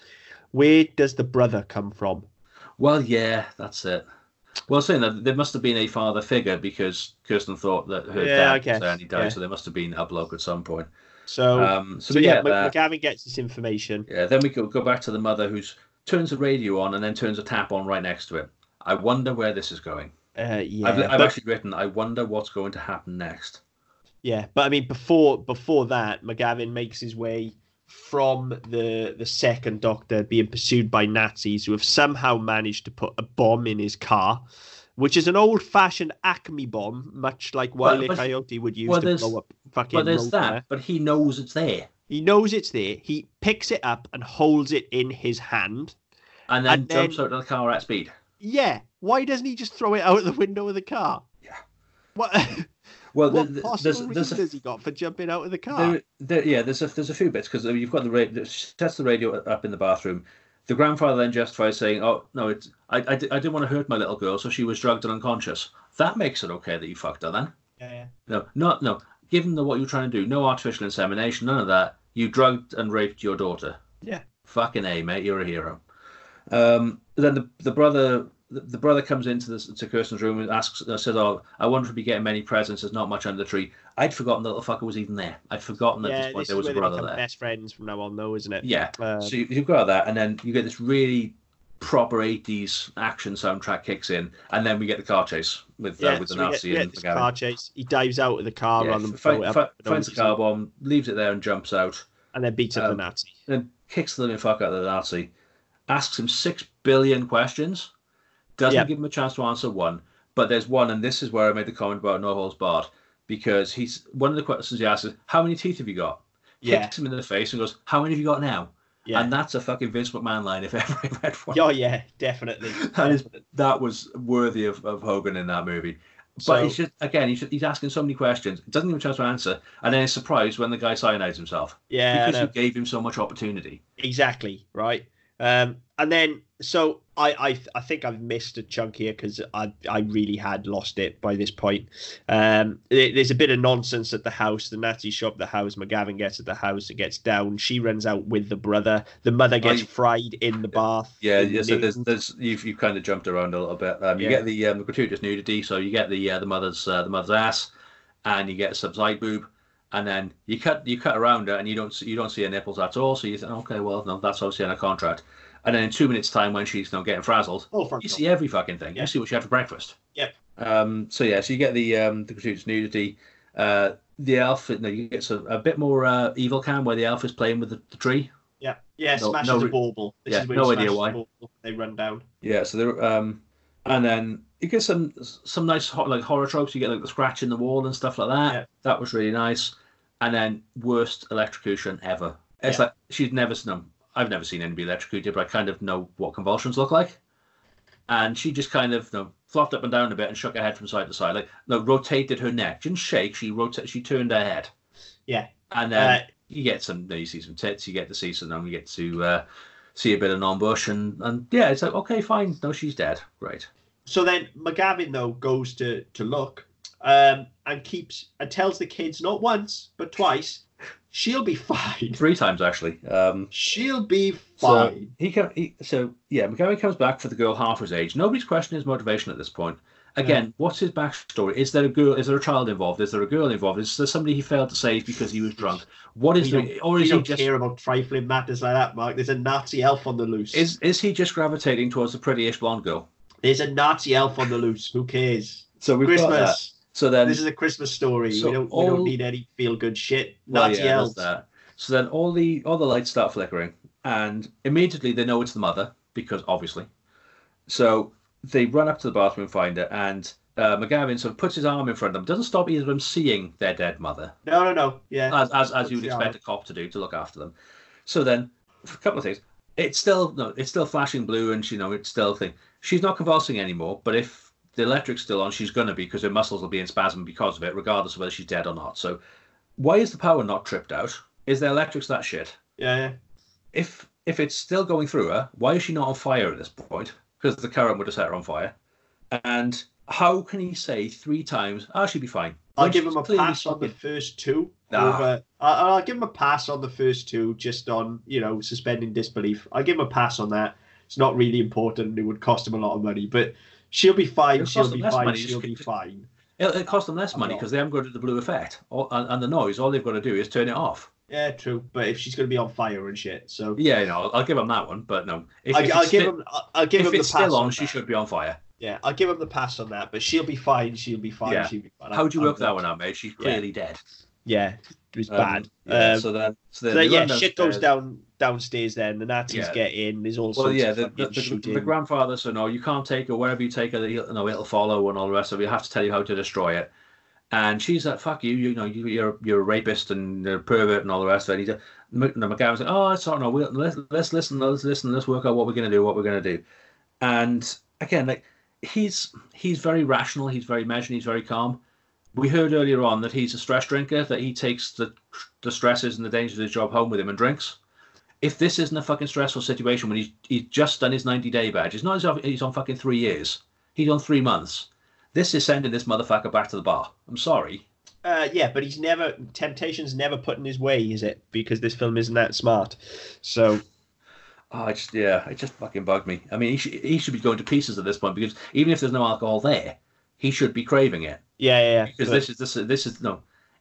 where does the brother come from? Well, yeah, that's it. Well, saying that, there must have been a father figure, because Kirsten thought that her dad was there and he died, so there must have been a bloke at some point. McGavin gets this information. Yeah, then we go back to the mother who turns the radio on and then turns a tap on right next to it. I wonder where this is going. I've actually written, I wonder what's going to happen next. Yeah, but I mean, before that, McGavin makes his way from the second Doctor being pursued by Nazis who have somehow managed to put a bomb in his car, which is an old-fashioned Acme bomb, much like Wile E. Coyote would use to blow up fucking... Well, there's that, there. But he knows it's there. He knows it's there. He picks it up and holds it in his hand. And then jumps out of the car at speed. Yeah. Why doesn't he just throw it out the window of the car? Yeah. What... Well, what possible reason has he got for jumping out of the car? There's a few bits, because you've got sets the radio up in the bathroom. The grandfather then justifies saying, "Oh no, I didn't want to hurt my little girl, so she was drugged and unconscious." That makes it okay that you fucked her then. Yeah. No. Given what you're trying to do, no artificial insemination, none of that. You drugged and raped your daughter. Yeah. Fucking A, mate, you're a hero. Then the brother comes into to Kirsten's room and asks, says, "Oh, I wonder if he'd be getting many presents. There's not much under the tree." I'd forgotten the little fucker was even there. I'd forgotten at this point there was a brother there. Best friends from now on, though, isn't it? Yeah. So you've got that, and then you get this really proper 80s action soundtrack kicks in, and then we get the car chase with the Nazi and the car chase. He dives out of the car rather than finds the car bomb, leaves it there, and jumps out, and then beats up the Nazi, then kicks the living fuck out of the Nazi, asks him 6 billion questions. Doesn't give him a chance to answer one, but there's one, and this is where I made the comment about No Holds Barred, because he's one of the questions he asks is, "How many teeth have you got?" Kicks him in the face and goes, "How many have you got now?" Yeah. And that's a fucking Vince McMahon line if ever I read one. Oh yeah, definitely. That was worthy of Hogan in that movie. But he's asking so many questions, doesn't give him a chance to answer, and then he's surprised when the guy cyanides himself. Yeah, because you gave him so much opportunity. Exactly right. And then, so I think I've missed a chunk here because I really had lost it by this point. There's a bit of nonsense at the house. The Nazi shop, the house. McGavin gets at the house. It gets down. She runs out with the brother. The mother gets fried in the bath. Yeah. So you've kind of jumped around a little bit. You get the gratuitous nudity. So you get the mother's ass, and you get some side boob. And then you cut around her, and you don't see her nipples at all. So you think, okay, well, no, that's obviously in her contract. And then in 2 minutes' time, when she's not getting frazzled, you see every fucking thing. Yeah. You see what she had for breakfast. Yep. So you get the gratuitous nudity. The elf, you get a bit more evil cam where the elf is playing with the tree. Yeah. Yeah. Smashes a bauble. This is where no idea why. They run down. Yeah. So they're and then you get some nice horror tropes. You get the scratch in the wall and stuff like that. Yeah. That was really nice. And then worst electrocution ever. It's like she's never seen. I've never seen anybody electrocuted, but I kind of know what convulsions look like. And she just kind of flopped up and down a bit and shook her head from side to side. Rotated her neck. Didn't shake. She turned her head. Yeah. And then you see some tits. You get to see some. You get to see a bit of ambush. And yeah, it's like, okay, fine. No, she's dead. Great. So then McGavin, though, goes to look and tells the kids not once, but twice, she'll be fine. 3 times, actually. She'll be fine. McGavin comes back for the girl half his age. Nobody's questioning his motivation at this point. Again, what's his backstory? Is there a girl? Is there a child involved? Is there a girl involved? Is there somebody he failed to save because he was drunk? What is the, or is he don't just care about trifling matters like that, Mark? There's a Nazi elf on the loose. Is he just gravitating towards the pretty-ish blonde girl? There's a Nazi elf on the loose. Who cares? So we've got that. So then, this is a Christmas story. So we don't need any feel-good shit. That. So then all the lights start flickering, and immediately they know it's the mother, because obviously. So they run up to the bathroom and find her, and McGavin sort of puts his arm in front of them. Doesn't stop either of them seeing their dead mother. No. Yeah. As you would expect a cop to do, to look after them. So then, a couple of things. It's still flashing blue, and it's still thing. She's not convulsing anymore, but if the electric's still on, she's going to be, because her muscles will be in spasm because of it, regardless of whether she's dead or not. So why is the power not tripped out? Is the electric's that shit? Yeah. If it's still going through her, why is she not on fire at this point? Because the current would have set her on fire. And how can he say 3 times, she'll be fine? I'll give him a pass on the first 2. I'll give him a pass on the first 2, just on, suspending disbelief. I'll give him a pass on that. It's not really important. It would cost him a lot of money, but... She'll be fine. She'll be fine. She'll be fine. It'll cost them less money because they haven't got to the blue effect and the noise. All they've got to do is turn it off. Yeah, true. But if she's going to be on fire and shit, so yeah, no, I'll give him that one. But no, I'll give him the pass. If it's still on, she should be on fire. Yeah, I'll give him the pass on that. But she'll be fine. Yeah. She'll be fine. How'd you work that one out, mate? She's clearly dead. Yeah, it was bad. Yeah, so then shit goes downstairs. Then the Nazis get in. There's all sorts of the grandfather. So no, you can't take her. Wherever you take her, it'll follow and all the rest of it. He'll have to tell you how to destroy it. And she's like, "Fuck you, you're a rapist and a pervert and all the rest of it." And McGavin said, "Oh, it's not. No, let's listen. Let's work out what we're gonna do. And again, like he's very rational. He's very measured. He's very calm. We heard earlier on that he's a stress drinker, that he takes the stresses and the dangers of his job home with him and drinks. If this isn't a fucking stressful situation when he's just done his 90-day badge, it's not as if he's on fucking 3 years. He's on 3 months. This is sending this motherfucker back to the bar. I'm sorry. Yeah, but temptation's never put in his way, is it? Because this film isn't that smart. So... it just fucking bugged me. I mean, he should be going to pieces at this point, because even if there's no alcohol there, he should be craving it. Yeah. Because this is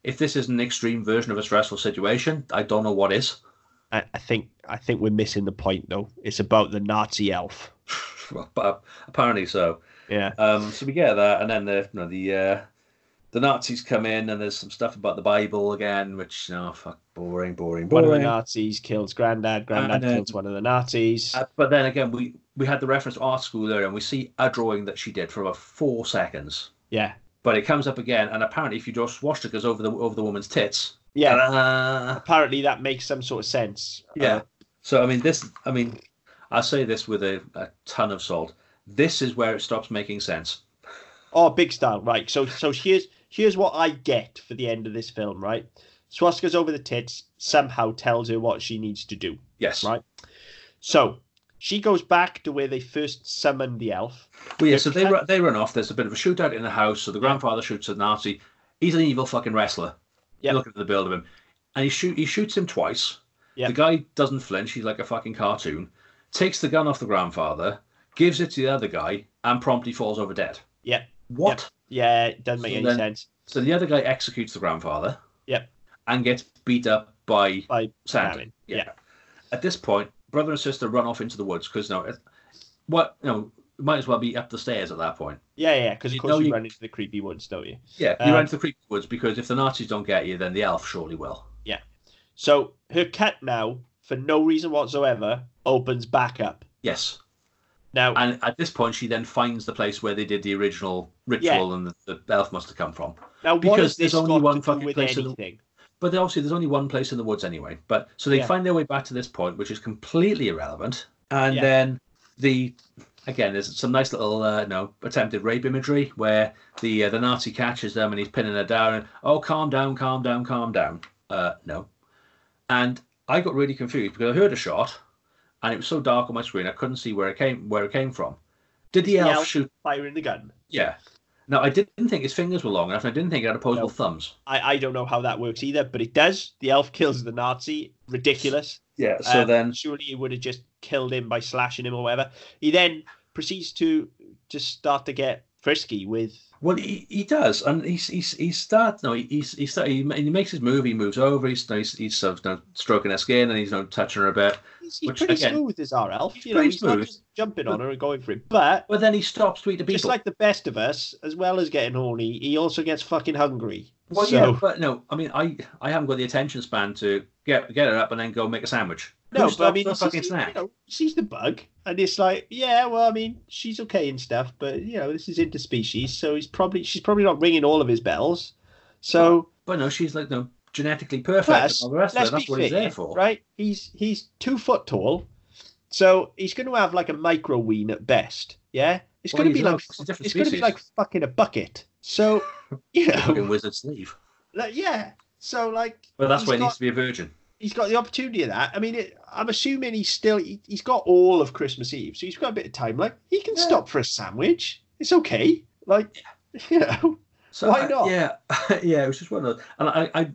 if this is an extreme version of a stressful situation, I don't know what is. I think we're missing the point, though. It's about the Nazi elf. Well, apparently so. Yeah. So we get that, and then the Nazis come in, and there's some stuff about the Bible again, which boring. One of the Nazis kills Granddad kills one of the Nazis. But then again, we had the reference to art school there, and we see a drawing that she did for about 4 seconds. Yeah. But it comes up again, and apparently, if you draw swastikas over the woman's tits, apparently that makes some sort of sense. Yeah. So I mean, I say this with a ton of salt. This is where it stops making sense. Oh, big style, right? So here's what I get for the end of this film, right? Swastika's over the tits somehow tells her what she needs to do. Yes, right. So she goes back to where they first summoned the elf. Well, yeah. So they run off. There's a bit of a shootout in the house. So the grandfather shoots a Nazi. He's an evil fucking wrestler. Yeah. Look at the build of him, and he shoots him twice. Yeah. The guy doesn't flinch. He's like a fucking cartoon. Takes the gun off the grandfather, gives it to the other guy, and promptly falls over dead. Yep. What? Yep. Yeah, it doesn't make any sense. So the other guy executes the grandfather. Yep. And gets beat up by Santa. Yeah. At this point, brother and sister run off into the woods because might as well be up the stairs at that point. Yeah, because of course you run into the creepy woods, don't you? Yeah, you run into the creepy woods because if the Nazis don't get you, then the elf surely will. Yeah. So her cat now, for no reason whatsoever, opens back up. Yes. Now, and at this point, she then finds the place where they did the original ritual, and the elf must have come from. Now, because there's only one fucking place in the woods. But obviously, there's only one place in the woods anyway. But so they find their way back to this point, which is completely irrelevant. And then there's some nice little attempted rape imagery where the Nazi catches them and he's pinning her down. And, calm down. No. And I got really confused because I heard a shot. And it was so dark on my screen, I couldn't see where it came from. Did the elf shoot? Firing the gun. Yeah. Now, I didn't think his fingers were long enough, and I didn't think he had opposable thumbs. I don't know how that works either, but it does. The elf kills the Nazi. Ridiculous. Yeah, so then... Surely he would have just killed him by slashing him or whatever. He then proceeds to just start to get frisky with... Well, he does, and he makes his move. He moves over. He's stroking her skin, and he's touching her a bit. He's pretty smooth as our elf. He's not just jumping on her and going for it. But then he stops to eat the people. Just like the best of us, as well as getting horny, he also gets fucking hungry. Well, but no, I mean, I haven't got the attention span to get her up and then go make a sandwich. No, but I mean, he sees the bug, and it's like, yeah, well, I mean, she's okay and stuff, but this is interspecies, so she's probably not ringing all of his bells. So, but no, she's like genetically perfect. Plus, and all the rest of it. That's what he's there for, right? He's 2 foot tall, so he's going to have like a micro wean at best. Yeah, it's going to be like fucking a bucket. So fucking wizard sleeve. Well, that's why he needs to be a virgin. He's got the opportunity of that. I mean, I'm assuming he's got all of Christmas Eve, so he's got a bit of time. Like, he can stop for a sandwich. It's okay. Like, so why not? It was just one of those. And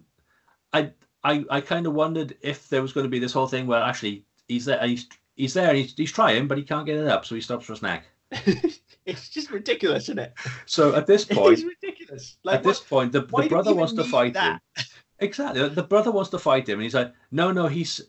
I kind of wondered if there was going to be this whole thing where actually he's there and he's trying, but he can't get it up, so he stops for a snack. It's just ridiculous, isn't it? So at this point, it's ridiculous. Like, at this point, the brother wants to fight him. Exactly. The brother wants to fight him, and he's like, "No, he's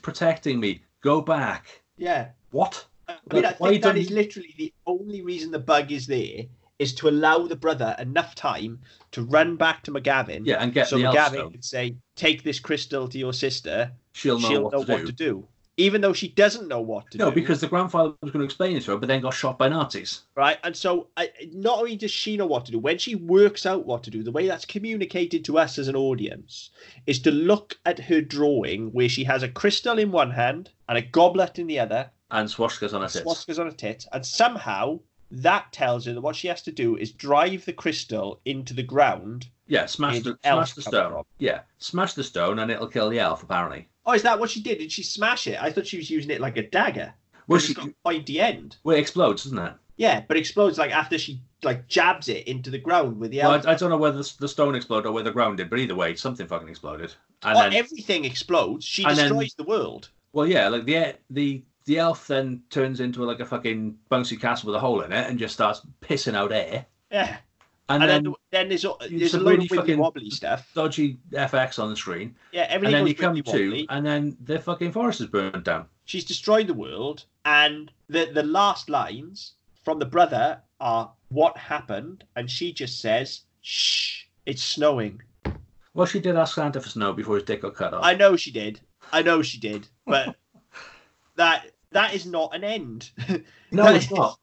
protecting me. Go back." Yeah. What? I mean, I think that is literally the only reason the bug is there, is to allow the brother enough time to run back to McGavin. Yeah, and get so the McGavin could say, "Take this crystal to your sister. She'll know what to do." Even though she doesn't know what to do. No, because the grandfather was going to explain it to her, but then got shot by Nazis. Right, and so not only does she know what to do, when she works out what to do, the way that's communicated to us as an audience is to look at her drawing where she has a crystal in one hand and a goblet in the other. And swastikas on her tits. And somehow that tells her that what she has to do is drive the crystal into the ground. Yeah, smash the stone. Yeah, smash the stone and it'll kill the elf, apparently. Oh, is that what she did? Did she smash it? I thought she was using it like a dagger. Well, she's got a pointy end. Well, it explodes, doesn't it? Yeah, but it explodes like after she like jabs it into the ground with the elf. I don't know whether the stone exploded or whether the ground did, but either way, something fucking exploded. And then everything explodes. She destroys the world. Well, yeah, like the elf then turns into like a fucking bouncy castle with a hole in it and just starts pissing out air. Yeah. And then there's a lot of wibbly wobbly stuff, dodgy FX on the screen. Yeah, everything. And then you come to, and then the fucking forest is burned down. She's destroyed the world, and the last lines from the brother are what happened, and she just says, "Shh, it's snowing." Well, she did ask Santa for snow before his dick got cut off. I know she did, but that is not an end. No, it's not.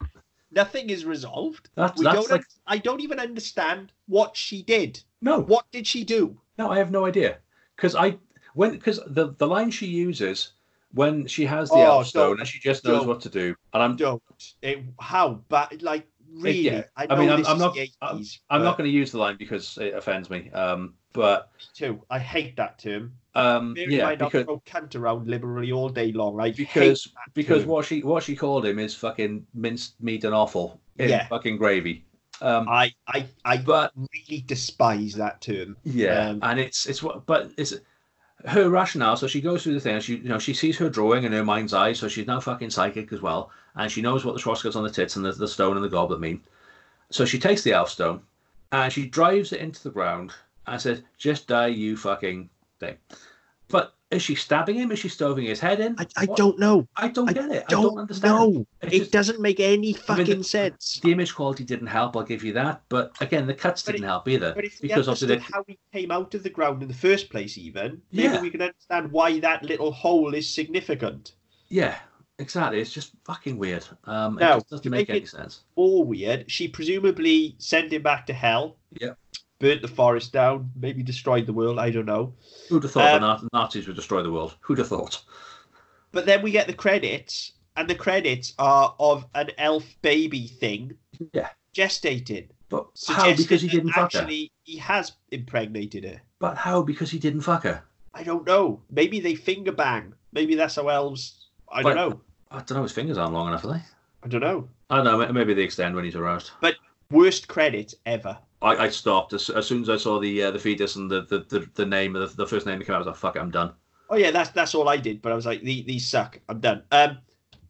Nothing is resolved. I don't even understand what she did. No. What did she do? No, I have no idea. Because the line she uses when she has the elf stone and she just knows what to do. And I'm don't. It, how bad? Like, really? It, yeah. I'm not going to use the line because it offends me. But me too. I hate that term. Because throw cunt around liberally all day long, right? Because what she called him is fucking minced meat and offal in fucking gravy. I really despise that term. Yeah, and it's her rationale. So she goes through the thing. And she sees her drawing in her mind's eye, so she's now fucking psychic as well, and she knows what the swastikas on the tits and the stone and the goblet mean. So she takes the elf stone and she drives it into the ground and says, "Just die, you fucking." Thing. But is she stabbing him? Is she stoving his head in? I don't know. I don't get it. I don't understand. No, it doesn't make any fucking sense. The image quality didn't help. I'll give you that. But again, the cuts didn't help either. But if we understood how he came out of the ground in the first place, even maybe we can understand why that little hole is significant. Yeah, exactly. It's just fucking weird. Now, it just doesn't make any sense. All weird. She presumably sent him back to hell. Yeah. Burnt the forest down, maybe destroyed the world. I don't know. Who'd have thought the Nazis would destroy the world? Who'd have thought? But then we get the credits, and the credits are of an elf baby thing. Yeah. Gestated. But how? Because he didn't fuck her. Actually, he has impregnated her. But how? Because he didn't fuck her. I don't know. Maybe they finger bang. Maybe that's how elves. I don't know. I don't know. His fingers aren't long enough, are they? I don't know. I don't know. Maybe they extend when he's aroused. But worst credit ever. I stopped as soon as I saw the fetus and the name, the first name that came out. I was like, "Fuck it, I'm done." Oh yeah, that's all I did. But I was like, "These suck. I'm done."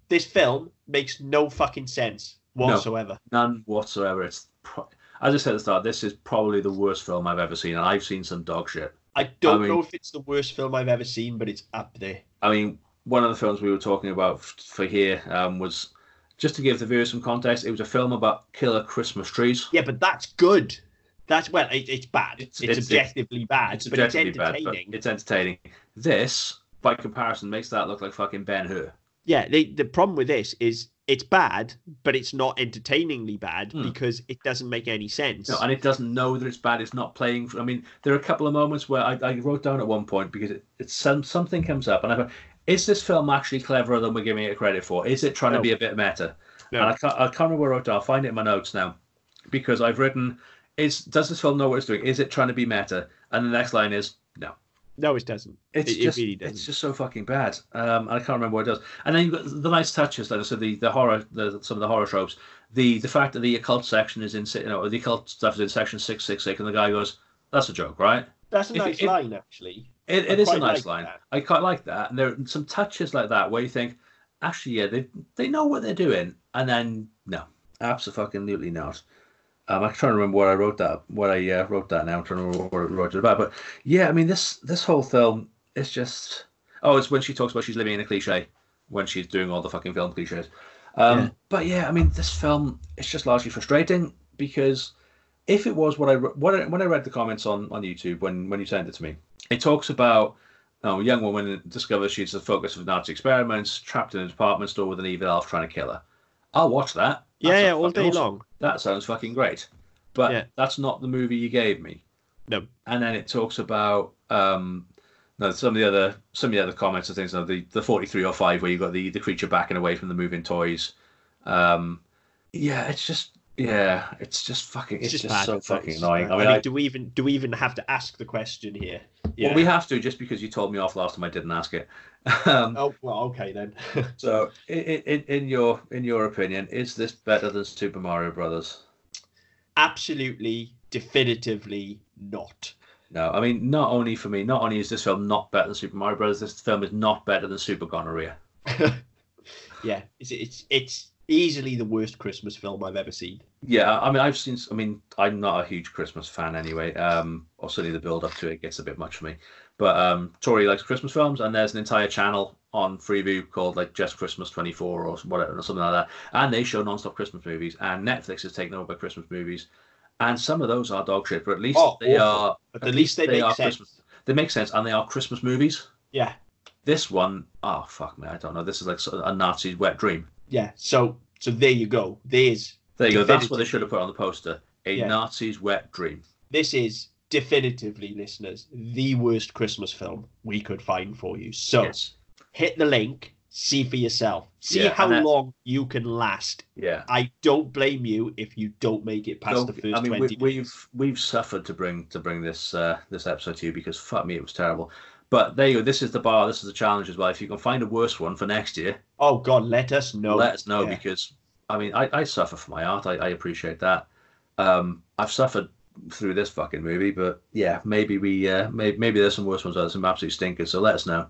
This film makes no fucking sense whatsoever. No, none whatsoever. It's as I said at the start, this is probably the worst film I've ever seen, and I've seen some dog shit. I don't know if it's the worst film I've ever seen, but it's up there. I mean, one of the films we were talking about for here was. Just to give the viewers some context, it was a film about killer Christmas trees. Yeah, but that's good. It's bad. It's objectively bad. It's objectively bad, but it's entertaining. This, by comparison, makes that look like fucking Ben Hur. Yeah, the problem with this is it's bad, but it's not entertainingly bad because it doesn't make any sense. No, and it doesn't know that it's bad. It's not playing. I mean, there are a couple of moments where I wrote down at one point because something comes up and I thought, is this film actually cleverer than we're giving it credit for? Is it trying to be a bit meta? No. And I can't remember where I wrote it. I'll find it in my notes now because I've written, does this film know what it's doing? Is it trying to be meta? And the next line is, no. No, it doesn't. It really doesn't. It's just so fucking bad. I can't remember what it does. And then you've got the nice touches, like I said, the horror, some of the horror tropes. The fact that the occult section is in, the occult stuff is in section 666, and the guy goes, "That's a joke, right?" That's a nice line, actually. It is a nice line. I quite like that. And there are some touches like that where you think, actually, yeah, they know what they're doing. And then, no, absolutely not. I'm actually trying to remember what I wrote that now. I'm trying to remember what I wrote it about. But yeah, I mean, this whole film is just, oh, it's when she talks about she's living in a cliche when she's doing all the fucking film cliches. But yeah, I mean, this film, it's just largely frustrating because if it was when I read the comments on YouTube, when you sent it to me, it talks about, a young woman discovers she's the focus of Nazi experiments, trapped in a department store with an evil elf trying to kill her. I'll watch that. Yeah, all day long. That sounds fucking great. But that's not the movie you gave me. No. And then it talks about some of the other comments and things, the 4305 where you got the creature backing away from the moving toys. It's just annoying. I mean, do we even have to ask the question here? Yeah. Well, we have to, just because you told me off last time I didn't ask it. Okay then. So, in your opinion, is this better than Super Mario Brothers? Absolutely, definitively not. No, I mean, not only is this film not better than Super Mario Brothers, this film is not better than Super Gonorrhea. Yeah, it's easily the worst Christmas film I've ever seen. Yeah, I mean, I'm not a huge Christmas fan anyway. Or certainly the build up to it gets a bit much for me. But Tori likes Christmas films, and there's an entire channel on Freeview called like Just Christmas 24 or whatever, or something like that. And they show non-stop Christmas movies, and Netflix is taken over by Christmas movies. And some of those are dog shit, but at least they are. But at least they make sense. Christmas. They make sense, and they are Christmas movies. Yeah. This one, oh fuck me, I don't know. This is like a Nazi's wet dream. Yeah, so there you go. There you go. That's what they should have put on the poster. A Nazi's wet dream. This is definitively, listeners, the worst Christmas film we could find for you. So hit the link, see for yourself. See how long you can last. Yeah. I don't blame you if you don't make it past the first 20 minutes. We've suffered to bring this episode to you because fuck me, it was terrible. But there you go. This is the bar. This is the challenge as well. If you can find a worse one for next year, oh God, let us know. Let us know because I mean, I suffer for my art. I appreciate that. I've suffered through this fucking movie, but yeah, maybe maybe there's some worse ones. There's some absolute stinkers. So let us know.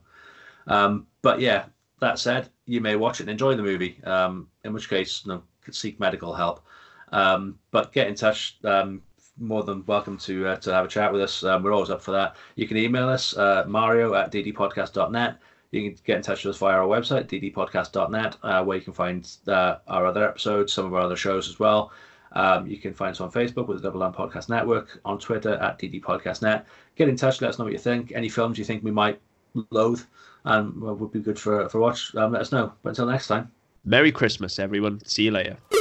But yeah, that said, you may watch it and enjoy the movie. In which case, seek medical help. But get in touch. More than welcome to have a chat with us. We're always up for that. You can email us mario@ddpodcast.net. You can get in touch with us via our website ddpodcast.net, where you can find our other episodes, some of our other shows as well. You can find us on Facebook with the Double Down Podcast Network, on Twitter @ddpodcastnet. Get in touch, let us know what you think, any films you think we might loathe and would be good for watch. Let us know. But until next time, Merry Christmas everyone, see you later.